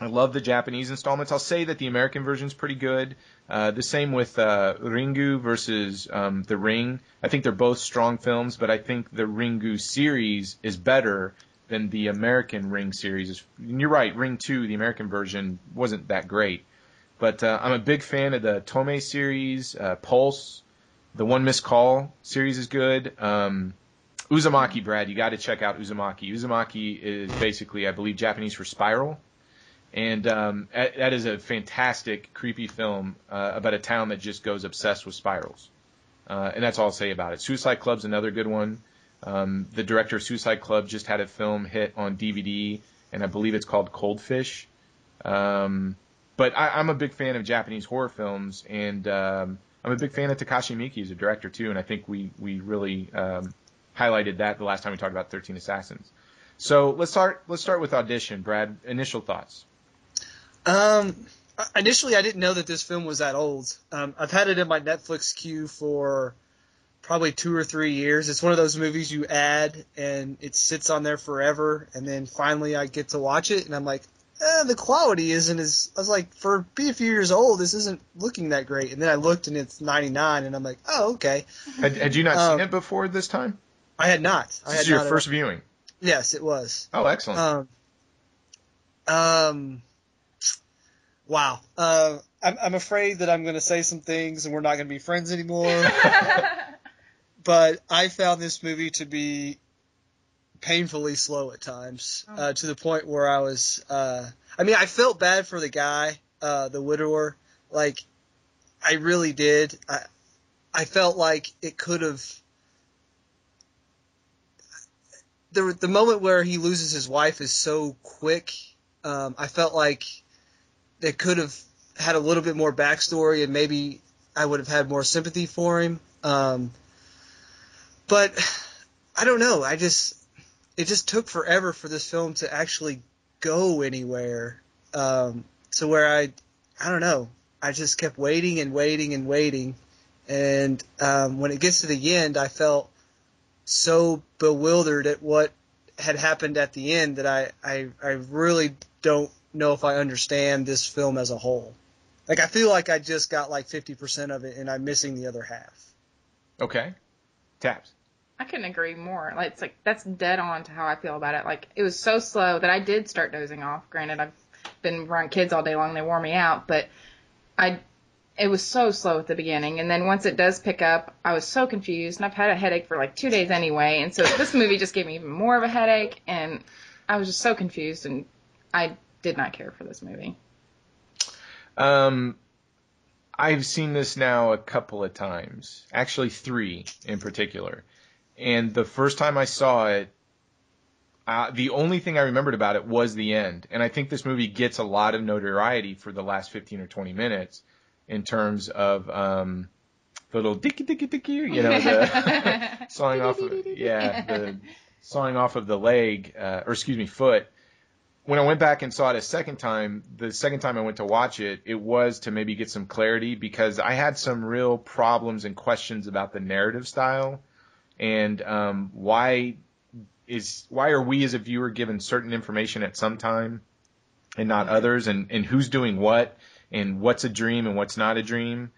I love the Japanese installments. I'll say that the American version's pretty good. Uh, the same with uh, Ringu versus um, The Ring. I think they're both strong films, but I think the Ringu series is better than the American Ring series. And you're right, Ring two, the American version, wasn't that great. But uh, I'm a big fan of the Tomei series, uh, Pulse. The One Missed Call series is good. Um, Uzumaki, Brad, you got to check out Uzumaki. Uzumaki is basically, I believe, Japanese for spiral. And um, that is a fantastic, creepy film uh, about a town that just goes obsessed with spirals. Uh, and that's all I'll say about it. Suicide Club's another good one. Um, the director of Suicide Club just had a film hit on D V D, and I believe it's called Cold Fish. Um, but I, I'm a big fan of Japanese horror films, and um, I'm a big fan of Takashi Miike as a director, too, and I think we, we really um, highlighted that the last time we talked about thirteen Assassins. So let's start, let's start with Audition. Brad, initial thoughts? Um, initially I didn't know that this film was that old. Um, I've had it in my Netflix queue for probably two or three years. It's one of those movies you add and it sits on there forever. And then finally I get to watch it and I'm like, eh, the quality isn't as, I was like, for being a few years old, this isn't looking that great. And then I looked and it's ninety-nine and I'm like, oh, okay. Had, had you not um, seen it before this time? I had not. This I had is your not first ever. viewing. Yes, it was. Oh, excellent. Um, um, Wow. Uh, I'm, I'm afraid that I'm going to say some things and we're not going to be friends anymore. But I found this movie to be painfully slow at times, oh. uh, to the point where I was uh, – I mean, I felt bad for the guy, uh, the widower. Like, I really did. I, I felt like it could have – the moment where he loses his wife is so quick. Um, I felt like – that could have had a little bit more backstory and maybe I would have had more sympathy for him. Um, but I don't know. I just, it just took forever for this film to actually go anywhere. Um, to where I, I don't know. I just kept waiting and waiting and waiting. And, um, when it gets to the end, I felt so bewildered at what had happened at the end that I, I, I really don't know if I understand this film as a whole. Like, I feel like I just got like fifty percent of it and I'm missing the other half. Okay. Taps. I couldn't agree more. Like, it's like, that's dead on to how I feel about it. Like, it was so slow that I did start dozing off. Granted, I've been around kids all day long. They wore me out, but I, it was so slow at the beginning. And then once it does pick up, I was so confused, and I've had a headache for like two days anyway. And so this movie just gave me even more of a headache, and I was just so confused, and I did not care for this movie. Um, I've seen this now a couple of times, actually three in particular. And the first time I saw it, uh, the only thing I remembered about it was the end. And I think this movie gets a lot of notoriety for the last fifteen or twenty minutes in terms of um, the little dicky dicky dicky, you know, the sawing off of, yeah, the sawing off of the leg, uh, or excuse me, foot. When I went back and saw it a second time, the second time I went to watch it, it was to maybe get some clarity, because I had some real problems and questions about the narrative style, and um, why is why are we as a viewer given certain information at some time and not others, and, and who's doing what, and what's a dream and what's not a dream.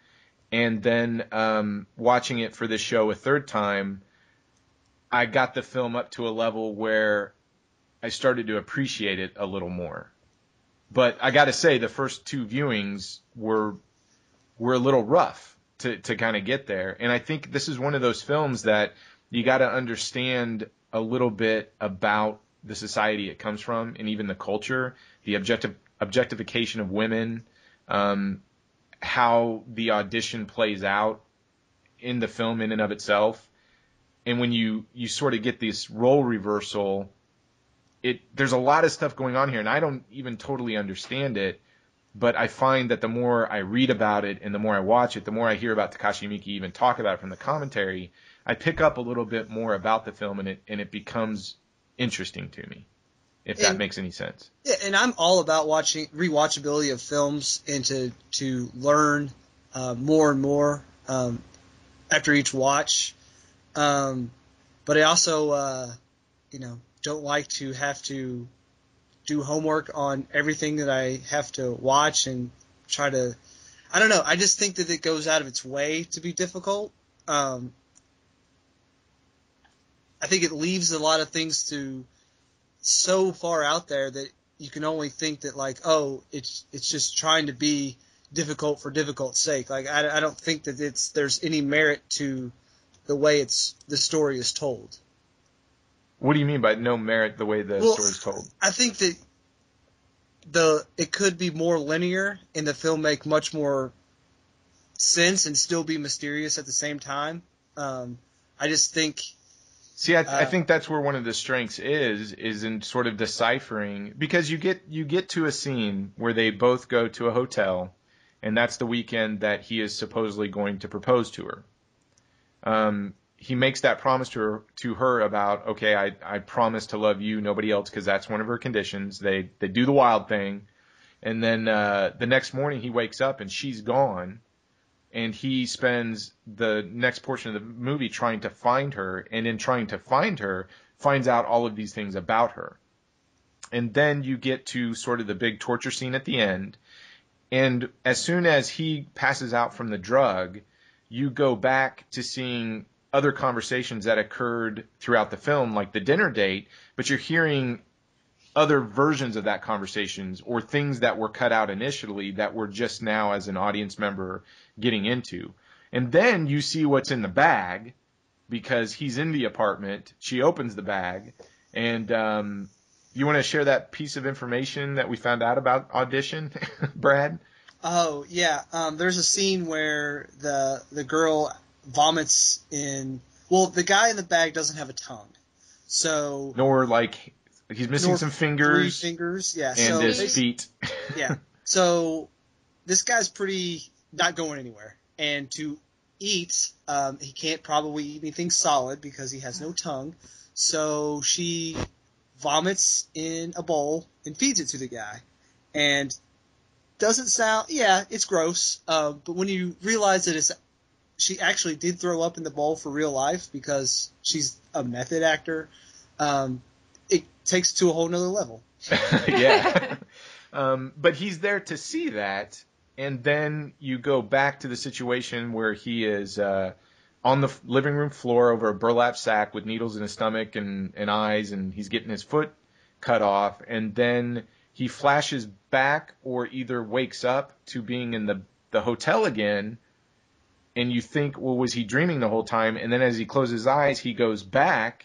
And then um, watching it for this show a third time, I got the film up to a level where I started to appreciate it a little more. But I got to say, the first two viewings were were a little rough to, to kind of get there. And I think this is one of those films that you got to understand a little bit about the society it comes from, and even the culture, the objective objectification of women, um, how the audition plays out in the film in and of itself. And when you, you sort of get this role reversal, it there's a lot of stuff going on here, and I don't even totally understand it, but I find that the more I read about it and the more I watch it, the more I hear about Takashi Miike even talk about it from the commentary, I pick up a little bit more about the film, and it and it becomes interesting to me, if and, that makes any sense. Yeah, and I'm all about watching rewatchability of films and to, to learn uh, more and more um, after each watch. Um, but I also, uh, you know, don't like to have to do homework on everything that I have to watch and try to, I don't know. I just think that it goes out of its way to be difficult. Um, I think it leaves a lot of things to so far out there that you can only think that like, oh, it's, it's just trying to be difficult for difficult's sake. Like, I, I don't think that it's, there's any merit to the way it's the story is told. What do you mean by no merit the way the well, story is told? I think that the it could be more linear and the film make much more sense and still be mysterious at the same time. Um, I just think... See, I, th- uh, I think that's where one of the strengths is, is in sort of deciphering, because you get you get to a scene where they both go to a hotel, and that's the weekend that he is supposedly going to propose to her. Um, he makes that promise to her, to her about, okay, I, I promise to love you, nobody else, because that's one of her conditions. They they do the wild thing. And then uh, the next morning he wakes up and she's gone. And he spends the next portion of the movie trying to find her. And in trying to find her, finds out all of these things about her. And then you get to sort of the big torture scene at the end. And as soon as he passes out from the drug, you go back to seeing other conversations that occurred throughout the film, like the dinner date, but you're hearing other versions of that conversations or things that were cut out initially that we're just now as an audience member getting into. And then you see what's in the bag, because he's in the apartment. She opens the bag. And um, you want to share that piece of information that we found out about Audition, Brad? Oh, yeah. Um, there's a scene where the the girl vomits in – well, the guy in the bag doesn't have a tongue. So – Nor, like, he's missing some fingers. Three fingers, yeah. And so his feet. Yeah. So this guy's pretty not going anywhere. And to eat, um, he can't probably eat anything solid because he has no tongue. So she vomits in a bowl and feeds it to the guy. And – doesn't sound, yeah, it's gross, uh, but when you realize that it's, she actually did throw up in the bowl for real life because she's a method actor, um, it takes to a whole nother level. Yeah. um, but he's there to see that, and then you go back to the situation where he is uh, on the living room floor over a burlap sack with needles in his stomach and, and eyes, and he's getting his foot cut off, and then he flashes back or either wakes up to being in the, the hotel again, and you think, well, was he dreaming the whole time? And then as he closes his eyes, he goes back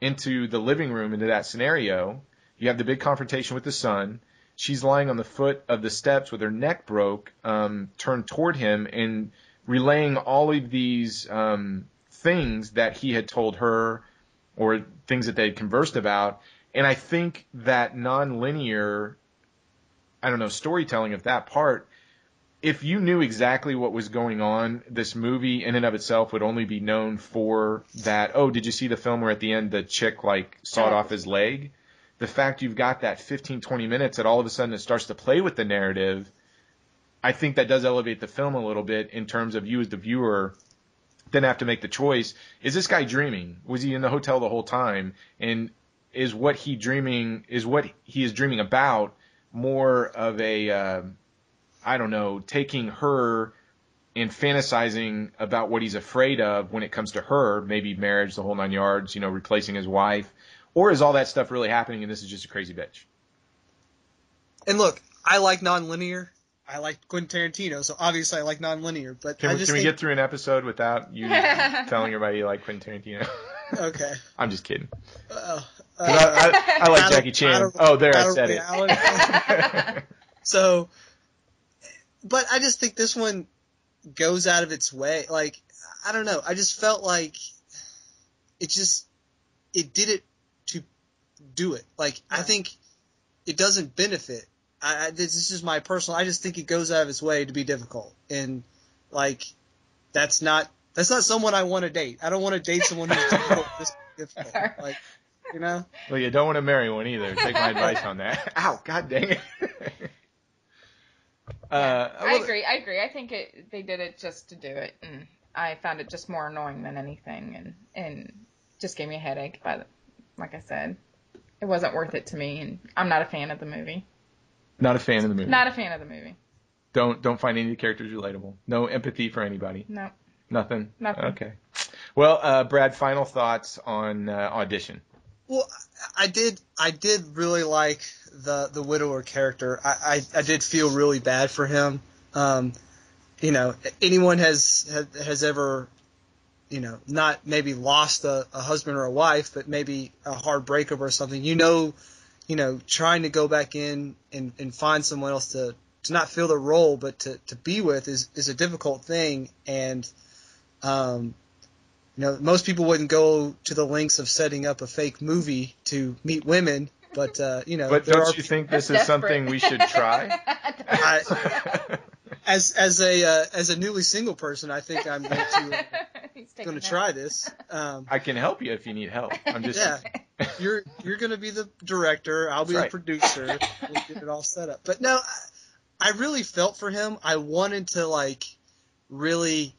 into the living room, into that scenario. You have the big confrontation with the son. She's lying on the foot of the steps with her neck broke, um, turned toward him, and relaying all of these um, things that he had told her or things that they had conversed about. And I think that nonlinear, I don't know, storytelling of that part, if you knew exactly what was going on, this movie in and of itself would only be known for that, oh, did you see the film where at the end the chick like sawed off his leg? The fact you've got that fifteen, twenty minutes that all of a sudden it starts to play with the narrative, I think that does elevate the film a little bit in terms of you as the viewer then have to make the choice. Is this guy dreaming? Was he in the hotel the whole time? And is what he dreaming is what he is dreaming about more of a, uh, I don't know, taking her and fantasizing about what he's afraid of when it comes to her, maybe marriage, the whole nine yards, you know, replacing his wife, or is all that stuff really happening and this is just a crazy bitch? And look, I like nonlinear. I like Quentin Tarantino, so obviously I like nonlinear. But can, I just can think... we get through an episode without you telling everybody you like Quentin Tarantino? Okay. I'm just kidding. Uh, uh, I, I, I like Battle, Jackie Chan. Battle, oh, there Battle I said Royale. It. So, but I just think this one goes out of its way. Like, I don't know. I just felt like it just it did it to do it. Like, I think it doesn't benefit. I, this is my personal. I just think it goes out of its way to be difficult, and like that's not that's not someone I want to date. I don't want to date someone who's difficult. This difficult, like you know. Well, you don't want to marry one either. Take my advice on that. Ow, god dang it. uh, yeah, I well, agree. I agree. I think it, they did it just to do it, and I found it just more annoying than anything, and and just gave me a headache. But like I said, it wasn't worth it to me, and I'm not a fan of the movie. Not a fan of the movie. Not a fan of the movie. Don't don't find any of the characters relatable. No empathy for anybody. No. Nothing? Nothing. Okay. Well, uh, Brad, final thoughts on uh, Audition. Well, I did I did really like the, the widower character. I, I, I did feel really bad for him. Um, you know, anyone has has ever, you know, not maybe lost a, a husband or a wife, but maybe a hard breakup or something, you know, you know, trying to go back in and, and find someone else to, to not fill the role, but to, to be with is, is a difficult thing. And, um, you know, most people wouldn't go to the lengths of setting up a fake movie to meet women, but, uh, you know. But don't you think this is something we should try? I, as, as a, uh, as a newly single person, I think I'm going to, uh, going to try this. Um, I can help you if you need help. I'm just, yeah. You're you're gonna be the director. I'll be That's the right. producer. We'll get it all set up. But no, I, I really felt for him. I wanted to like really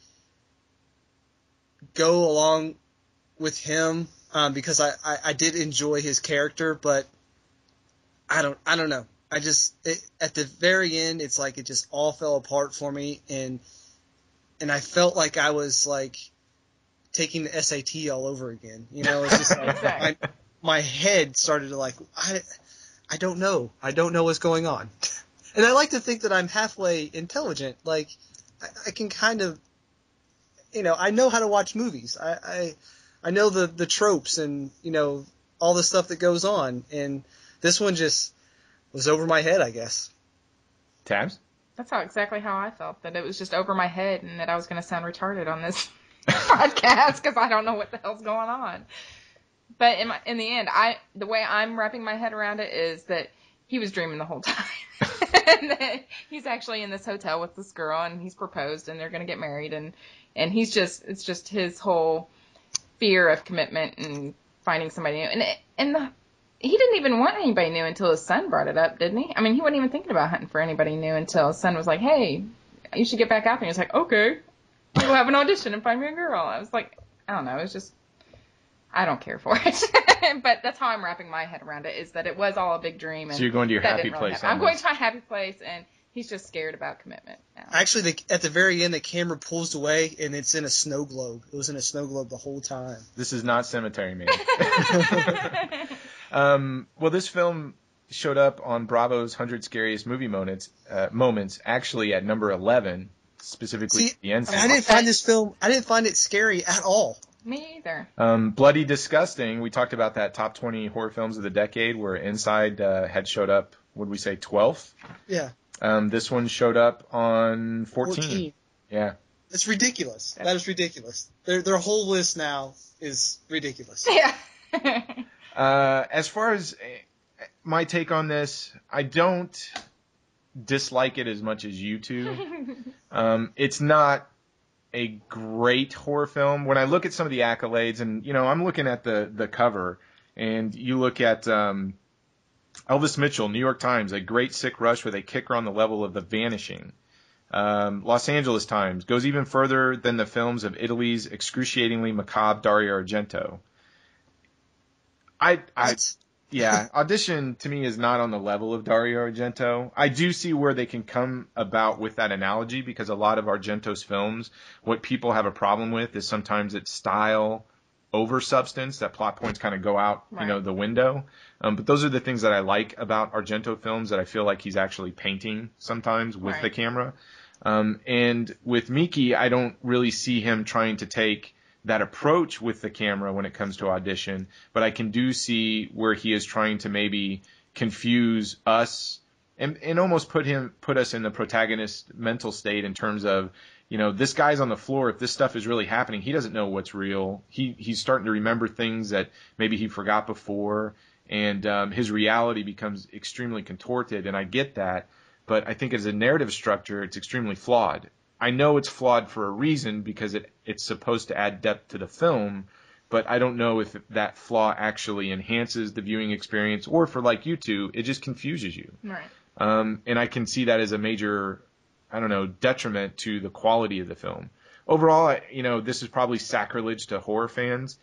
go along with him um, because I, I, I did enjoy his character. But I don't I don't know. I just it, at the very end, it's like it just all fell apart for me, and and I felt like I was like taking the S A T all over again. You know, it's just like. I, my head started to like, I, I don't know. I don't know what's going on. And I like to think that I'm halfway intelligent. Like I, I can kind of, you know, I know how to watch movies. I, I, I know the, the tropes and, you know, all the stuff that goes on. And this one just was over my head, I guess. Tabs? That's how exactly how I felt, that it was just over my head and that I was going to sound retarded on this podcast because I don't know what the hell's going on. But in, my, in the end, I the way I'm wrapping my head around it is that he was dreaming the whole time. And that he's actually in this hotel with this girl, and he's proposed, and they're going to get married. And, and he's just – it's just his whole fear of commitment and finding somebody new. And it, and the, he didn't even want anybody new until his son brought it up, didn't he? I mean, he wasn't even thinking about hunting for anybody new until his son was like, hey, you should get back out there. And he's like, okay, we'll have an audition and find me a girl. I was like – I don't know. It was just – I don't care for it, but that's how I'm wrapping my head around it, is that it was all a big dream. And so you're going to your happy really place. I'm going to my happy place, and he's just scared about commitment now. Actually, the, at the very end, the camera pulls away, and it's in a snow globe. It was in a snow globe the whole time. This is not Cemetery Man. um, well, this film showed up on Bravo's one hundred Scariest Movie Moments, uh, moments actually at number eleven, specifically See, the end. I didn't find this film. I didn't find it scary at all. Me either. Um, Bloody Disgusting. We talked about that top twenty horror films of the decade where Inside uh, had showed up, would we say, twelfth? Yeah. Um, this one showed up on fourteen. fourteen. Yeah. It's ridiculous. That's... That is ridiculous. Their their whole list now is ridiculous. Yeah. uh, as far as my take on this, I don't dislike it as much as you two. um, it's not a great horror film. When I look at some of the accolades, and you know, I'm looking at the the cover, and you look at um, Elvis Mitchell, New York Times, a great sick rush with a kicker on the level of The Vanishing. Um, Los Angeles Times goes even further than the films of Italy's excruciatingly macabre Dario Argento. I, I Yeah, Audition to me is not on the level of Dario Argento. I do see where they can come about with that analogy, because a lot of Argento's films, what people have a problem with is sometimes it's style over substance, that plot points kind of go out, right. you know, the window. Um, but those are the things that I like about Argento films, that I feel like he's actually painting sometimes with right. the camera. Um, and with Miike, I don't really see him trying to take that approach with the camera when it comes to Audition, but I can do see where he is trying to maybe confuse us and, and almost put him, put us in the protagonist mental state in terms of, you know, this guy's on the floor. If this stuff is really happening, he doesn't know what's real. He he's starting to remember things that maybe he forgot before, and um, his reality becomes extremely contorted. And I get that, but I think as a narrative structure, it's extremely flawed. I know it's flawed for a reason, because it, it's supposed to add depth to the film, but I don't know if that flaw actually enhances the viewing experience, or for like you two, it just confuses you. Right. Um, and I can see that as a major, I don't know, detriment to the quality of the film. Overall, I, you know, this is probably sacrilege to horror fans.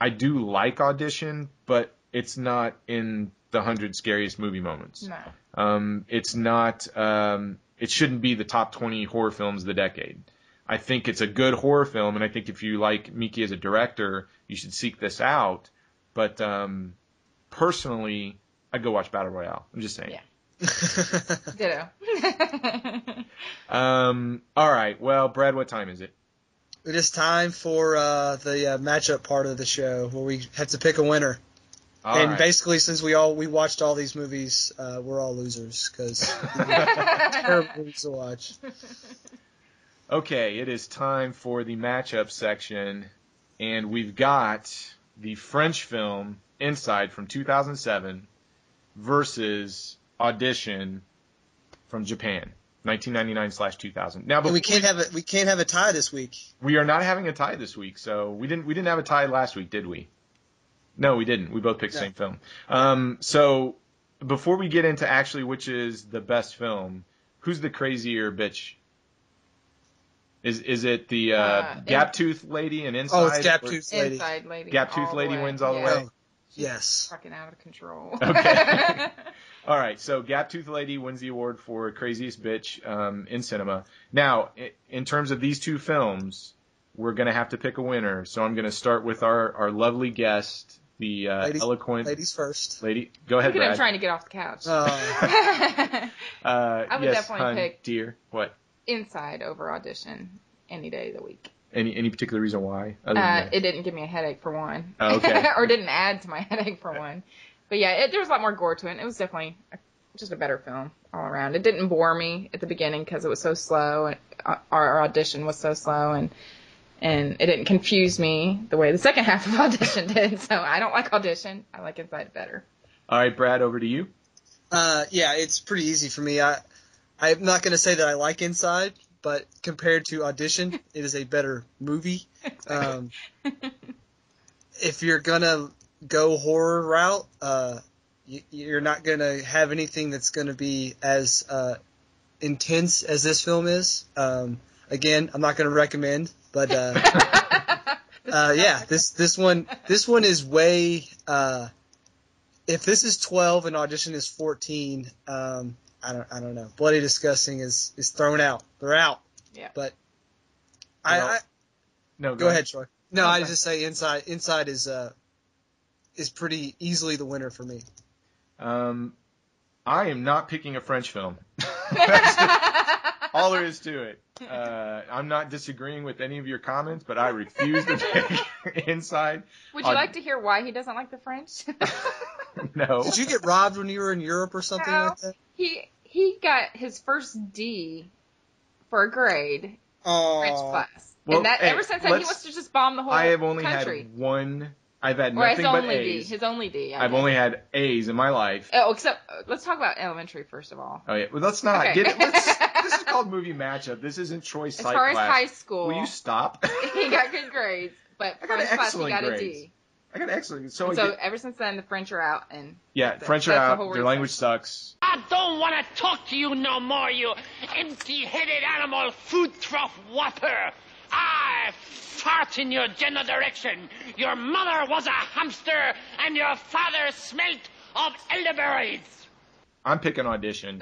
I do like Audition, but it's not in the hundred scariest movie moments. No. Um, it's not, um, it shouldn't be the top twenty horror films of the decade. I think it's a good horror film, and I think if you like Miike as a director, you should seek this out. But um, personally, I'd go watch Battle Royale. I'm just saying. Yeah. Ditto. um, all right. Well, Brad, what time is it? It is time for uh, the uh, matchup part of the show, where we have to pick a winner. All and right. basically, since we all we watched all these movies, uh, we're all losers, because terrible movies to watch. Okay, it is time for the matchup section, and we've got the French film Inside from two thousand seven versus Audition from Japan, nineteen ninety-nine slash two thousand. Now, but we can't have a, we can't have a tie this week. We are not having a tie this week, so we didn't we didn't have a tie last week, did we? No, we didn't. We both picked the yeah. same film. Um, so before we get into actually which is the best film, who's the crazier bitch? Is is it the uh, uh, gap tooth lady and Inside? Oh, it's gap tooth lady. Inside lady. Gap tooth lady wins all yeah. the way. Yes. Fucking out of control. Okay. All right. So gap tooth lady wins the award for craziest bitch um, in cinema. Now, in terms of these two films, we're gonna have to pick a winner. So I'm gonna start with our our lovely guest. The uh, ladies, eloquent ladies first. Lady, go ahead. Look at him trying to get off the couch. Oh. uh, I would yes, definitely hun, pick dear. What? Inside over Audition any day of the week. Any any particular reason why? Uh, it didn't give me a headache for one. Oh, okay. Or didn't add to my headache for one. But yeah, it, there was a lot more gore to it. It was definitely a, just a better film all around. It didn't bore me at the beginning because it was so slow. And our, our Audition was so slow and. And it didn't confuse me the way the second half of Audition did. So I don't like Audition. I like Inside better. All right, Brad, over to you. Uh, yeah, it's pretty easy for me. I, I'm not going to say that I like Inside, but compared to Audition, it is a better movie. Um, if you're going to go horror route, uh, you, you're not going to have anything that's going to be as uh, intense as this film is. Um, again, I'm not going to recommend. But uh, uh, yeah, this this one this one is way. Uh, if this is twelve and Audition is fourteen, um, I don't I don't know. Bloody Disgusting is, is thrown out. They're out. Yeah. But I, I no go, go ahead, ahead Troy. No, okay. I just say inside inside is uh is pretty easily the winner for me. Um, I am not picking a French film. All there is to it. Uh, I'm not disagreeing with any of your comments, but I refuse to pick Inside. Would you Aud- like to hear why he doesn't like the French? No. Did you get robbed when you were in Europe or something no. like that? He he got his first D for a grade uh, French class. Well, and that hey, ever since then, he wants to just bomb the whole country. I have only country. had one. I've had nothing but A's. D. His only D. I I've mean. only had A's in my life. Oh, except let's talk about elementary first of all. Oh yeah, well, let's not okay. get it. Let's, this is called movie matchup. This isn't Troy's site class. As far as high school, will you stop? He got good grades, but French class he got grades. a D. I got excellent. So, so get, ever since then, the French are out, and yeah, the, French are out. Their reason. language sucks. I don't want to talk to you no more, you empty-headed animal, food trough whopper. I fart in your general direction. Your mother was a hamster, and your father smelt of elderberries. I'm picking Audition.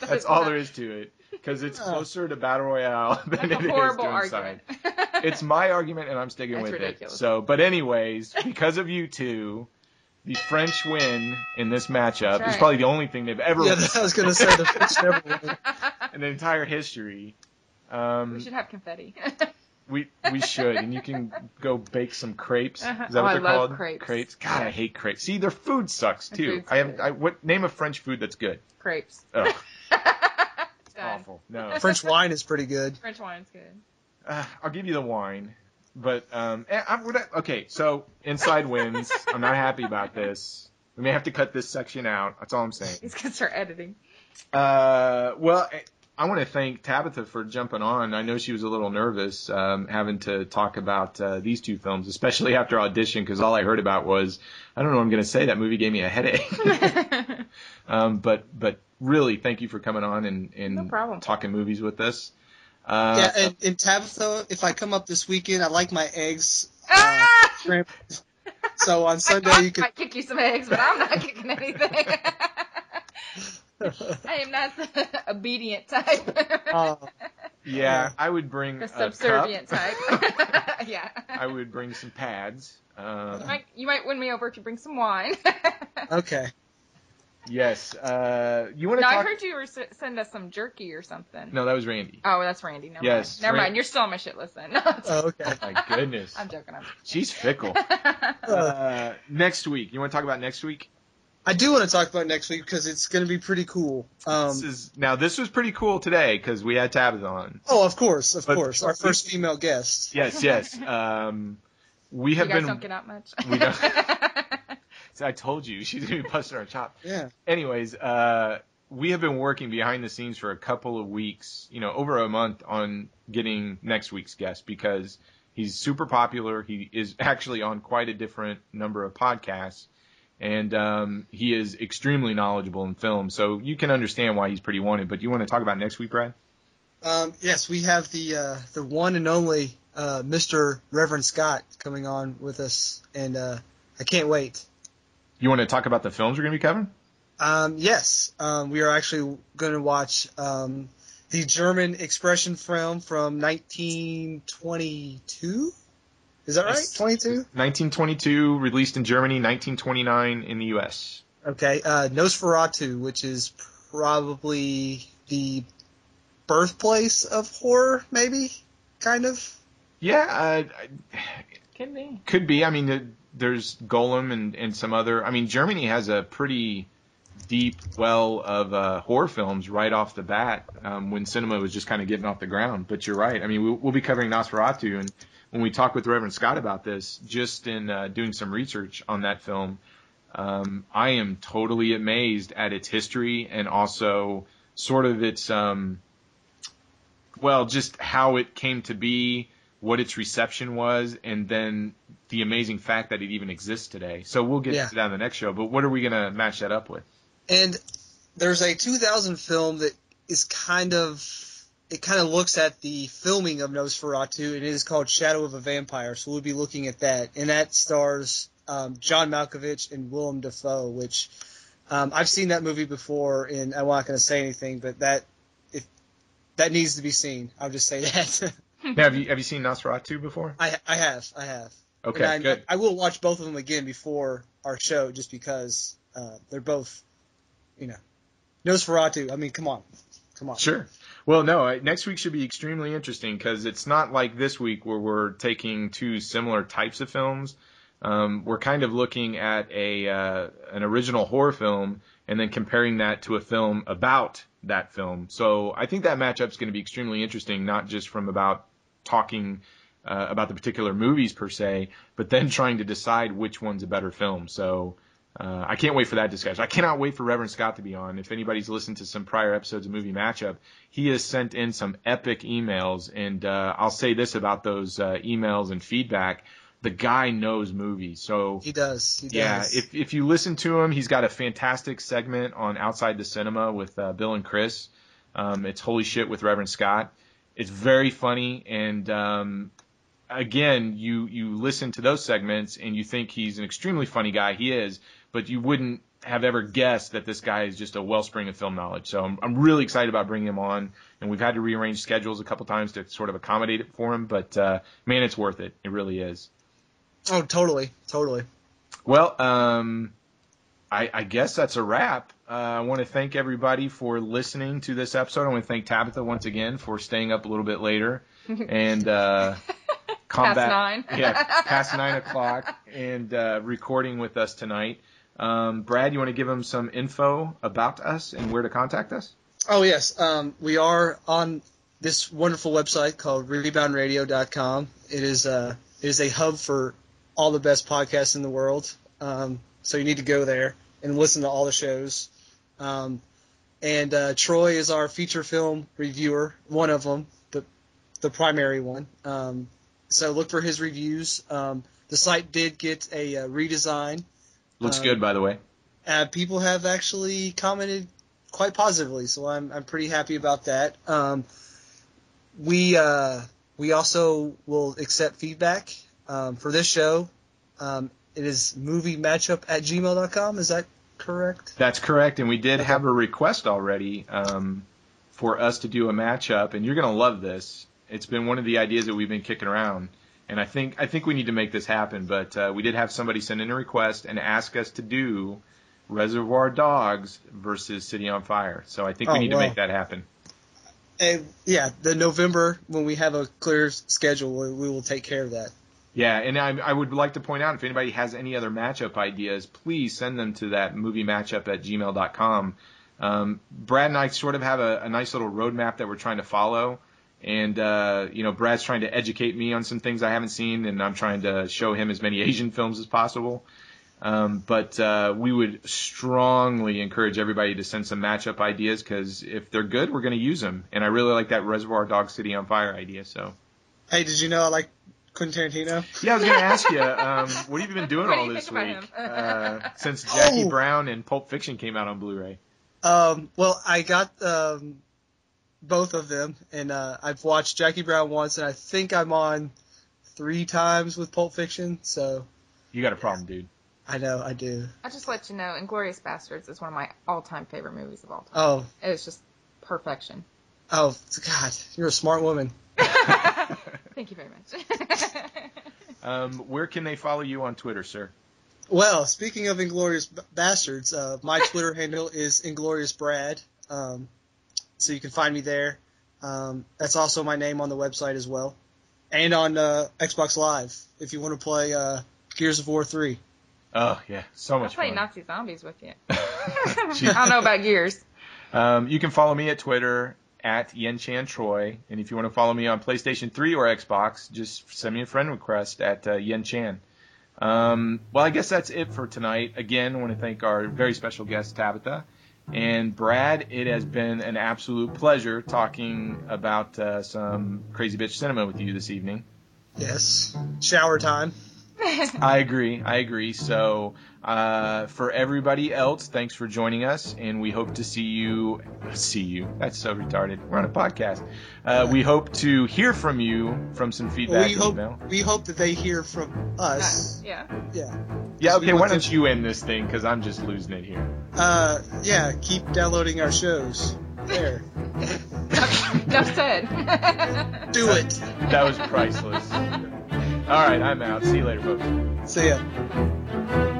That's all there is to it, because it's closer to Battle Royale than That's it a is to Inside. It's my argument, and I'm sticking That's with ridiculous. It. So, but anyways, because of you two, the French win in this matchup. Right. It's probably the only thing they've ever yeah, won. Yeah, I was going to say the French never won in the entire history. Um, we should have confetti. we we should, and you can go bake some crepes. Uh-huh. Is that oh, what they're I love called? Crepes. crepes. God, yeah. I hate crepes. See, their food sucks too. I have. I, what name of French food that's good? Crepes. Ugh. Awful. No. French wine is pretty good. French wine's good. Uh, I'll give you the wine, but um, I'm gonna, okay. So Inside wins. I'm not happy about this. We may have to cut this section out. That's all I'm saying. He's gonna start editing. Uh, well, I want to thank Tabitha for jumping on. I know she was a little nervous um, having to talk about uh, these two films, especially after Audition, because all I heard about was, I don't know what I'm gonna say. That movie gave me a headache. um, but but. Really, thank you for coming on and, and no talking movies with us. Uh, yeah, and, and Tabitha, if I come up this weekend, I like my eggs. Uh, shrimp. So on Sunday I, I you can. I might kick you some eggs, but I'm not kicking anything. I am not the obedient type. uh, yeah, I would bring the subservient type. Yeah. I would bring some pads. Uh, you, might, you might win me over if you bring some wine. Okay. Yes. Uh, you want to? No, talk... I heard you were send us some jerky or something. No, that was Randy. Oh, that's Randy. Never yes, mind. Never Rand... mind. You're still on my shit list then. No, oh, okay. My goodness. I'm joking. I'm joking. She's fickle. uh, next week. You want to talk about next week? I do want to talk about next week because it's going to be pretty cool. Um, this is, now, this was pretty cool today because we had Tabitha on. Oh, of course, of but, course, our first female guest. Yes, yes. Um, we have you guys been. Don't get out much. We don't. So I told you, she's going to be busting our chop. Yeah. Anyways, uh, we have been working behind the scenes for a couple of weeks, you know, over a month on getting next week's guest because he's super popular. He is actually on quite a different number of podcasts, and um, he is extremely knowledgeable in film. So you can understand why he's pretty wanted. But you want to talk about next week, Brad? Um, yes, we have the uh, the one and only uh, Mister Reverend Scott coming on with us, and uh, I can't wait. You want to talk about the films we're going to be covering? Um, yes. Um, we are actually going to watch um, the German expression film from nineteen twenty-two. Is that right? twenty-two? nineteen twenty-two, released in Germany, nineteen twenty-nine in the U S. Okay. Uh, Nosferatu, which is probably the birthplace of horror, maybe? Kind of? Yeah. Uh, could be. Could be. I mean, the... There's Golem and, and some other – I mean, Germany has a pretty deep well of uh, horror films right off the bat um, when cinema was just kind of getting off the ground. But you're right. I mean, we'll, we'll be covering Nosferatu. And when we talk with Reverend Scott about this, just in uh, doing some research on that film, um, I am totally amazed at its history and also sort of its um, – well, just how it came to be, what its reception was, and then the amazing fact that it even exists today. So we'll get yeah. to that on the next show, but what are we going to match that up with? And there's a two thousand film that is kind of – it kind of looks at the filming of Nosferatu, and it is called Shadow of a Vampire, so we'll be looking at that. And that stars um, John Malkovich and Willem Dafoe, which um, I've seen that movie before, and I'm not going to say anything, but that if that needs to be seen. I'll just say that. Now, have you have you seen Nosferatu before? I I have, I have. Okay, I, good. I will watch both of them again before our show, just because uh, they're both, you know, Nosferatu. I mean, come on, come on. Sure. Well, no, next week should be extremely interesting because it's not like this week where we're taking two similar types of films. Um, we're kind of looking at a uh, an original horror film and then comparing that to a film about that film. So I think that matchup's going to be extremely interesting, not just from about talking uh, about the particular movies per se, but then trying to decide which one's a better film. So uh, I can't wait for that discussion. I cannot wait for Reverend Scott to be on. If anybody's listened to some prior episodes of Movie Matchup, he has sent in some epic emails. And uh, I'll say this about those uh, emails and feedback. The guy knows movies. So he does. He yeah. Does. If if you listen to him, he's got a fantastic segment on Outside the Cinema with uh, Bill and Chris. Um, it's Holy Shit with Reverend Scott. It's very funny, and um, again, you you listen to those segments and you think he's an extremely funny guy. He is, but you wouldn't have ever guessed that this guy is just a wellspring of film knowledge. So I'm, I'm really excited about bringing him on, and we've had to rearrange schedules a couple times to sort of accommodate it for him. But uh, man, it's worth it. It really is. Oh, totally, totally. Well, um, I, I guess that's a wrap. Uh, I want to thank everybody for listening to this episode. I want to thank Tabitha once again for staying up a little bit later and uh, combat, past nine, yeah, past nine o'clock, and uh, recording with us tonight. Um, Brad, you want to give them some info about us and where to contact us? Oh, yes. Um, we are on this wonderful website called rebound radio dot com. It is a, it is a hub for all the best podcasts in the world. Um, so you need to go there and listen to all the shows. Um, and uh, Troy is our feature film reviewer, one of them, the, the primary one. Um, so look for his reviews. Um, the site did get a uh, redesign. Looks um, good, by the way. Uh, people have actually commented quite positively, so I'm I'm pretty happy about that. Um, we uh, we also will accept feedback um, for this show. Um, it is movie matchup at gmail dot com. Is that correct? That's correct, and we did okay. have a request already um, for us to do a matchup, and you're going to love this. It's been one of the ideas that we've been kicking around. And I think I think we need to make this happen, but uh, we did have somebody send in a request and ask us to do Reservoir Dogs versus City on Fire. So I think oh, we need wow. to make that happen. And yeah, the November, when we have a clear schedule, we will take care of that. Yeah, and I, I would like to point out, if anybody has any other matchup ideas, please send them to that movie matchup at gmail dot com. Um, Brad and I sort of have a, a nice little roadmap that we're trying to follow. And, uh, you know, Brad's trying to educate me on some things I haven't seen, and I'm trying to show him as many Asian films as possible. Um, but uh, we would strongly encourage everybody to send some matchup ideas, because if they're good, we're going to use them. And I really like that Reservoir Dogs City on Fire idea. So, hey, did you know I like Quentin Tarantino? Yeah, I was going to ask you, um, what have you been doing what all do this week uh, since Jackie oh. Brown and Pulp Fiction came out on Blu-ray? Um, well, I got... Um... both of them, and uh, I've watched Jackie Brown once, and I think I'm on three times with Pulp Fiction, so... You got a problem, yeah. dude. I know, I do. I'll just let you know, Inglourious Basterds is one of my all-time favorite movies of all time. Oh. It was just perfection. Oh, God, you're a smart woman. Thank you very much. um, where can they follow you on Twitter, sir? Well, speaking of Inglourious Basterds, uh, my Twitter handle is IngloriousBrad. Um... So you can find me there. Um, that's also my name on the website as well. And on uh, Xbox Live, if you want to play uh, Gears of War three. Oh, yeah. So much fun. I'll play Nazi Zombies with you. I don't know about Gears. Um, you can follow me at Twitter, at YenChanTroy. And if you want to follow me on PlayStation three or Xbox, just send me a friend request at uh, YenChan. Um, well, I guess that's it for tonight. Again, I want to thank our very special guest, Tabitha. And Brad, it has been an absolute pleasure talking about uh, some Crazy Bitch Cinema with you this evening. Yes. Shower time. I agree. I agree. So uh, for everybody else, thanks for joining us, and we hope to see you. See you. That's so retarded. We're on a podcast. Uh, we hope to hear from you from some feedback. We hope, email. we hope that they hear from us. Uh, yeah. Yeah. Yeah, okay, why don't you end this thing, because I'm just losing it here. Uh, yeah, keep downloading our shows. There. Enough said. Do it. That was priceless. All right, I'm out. See you later, folks. See ya.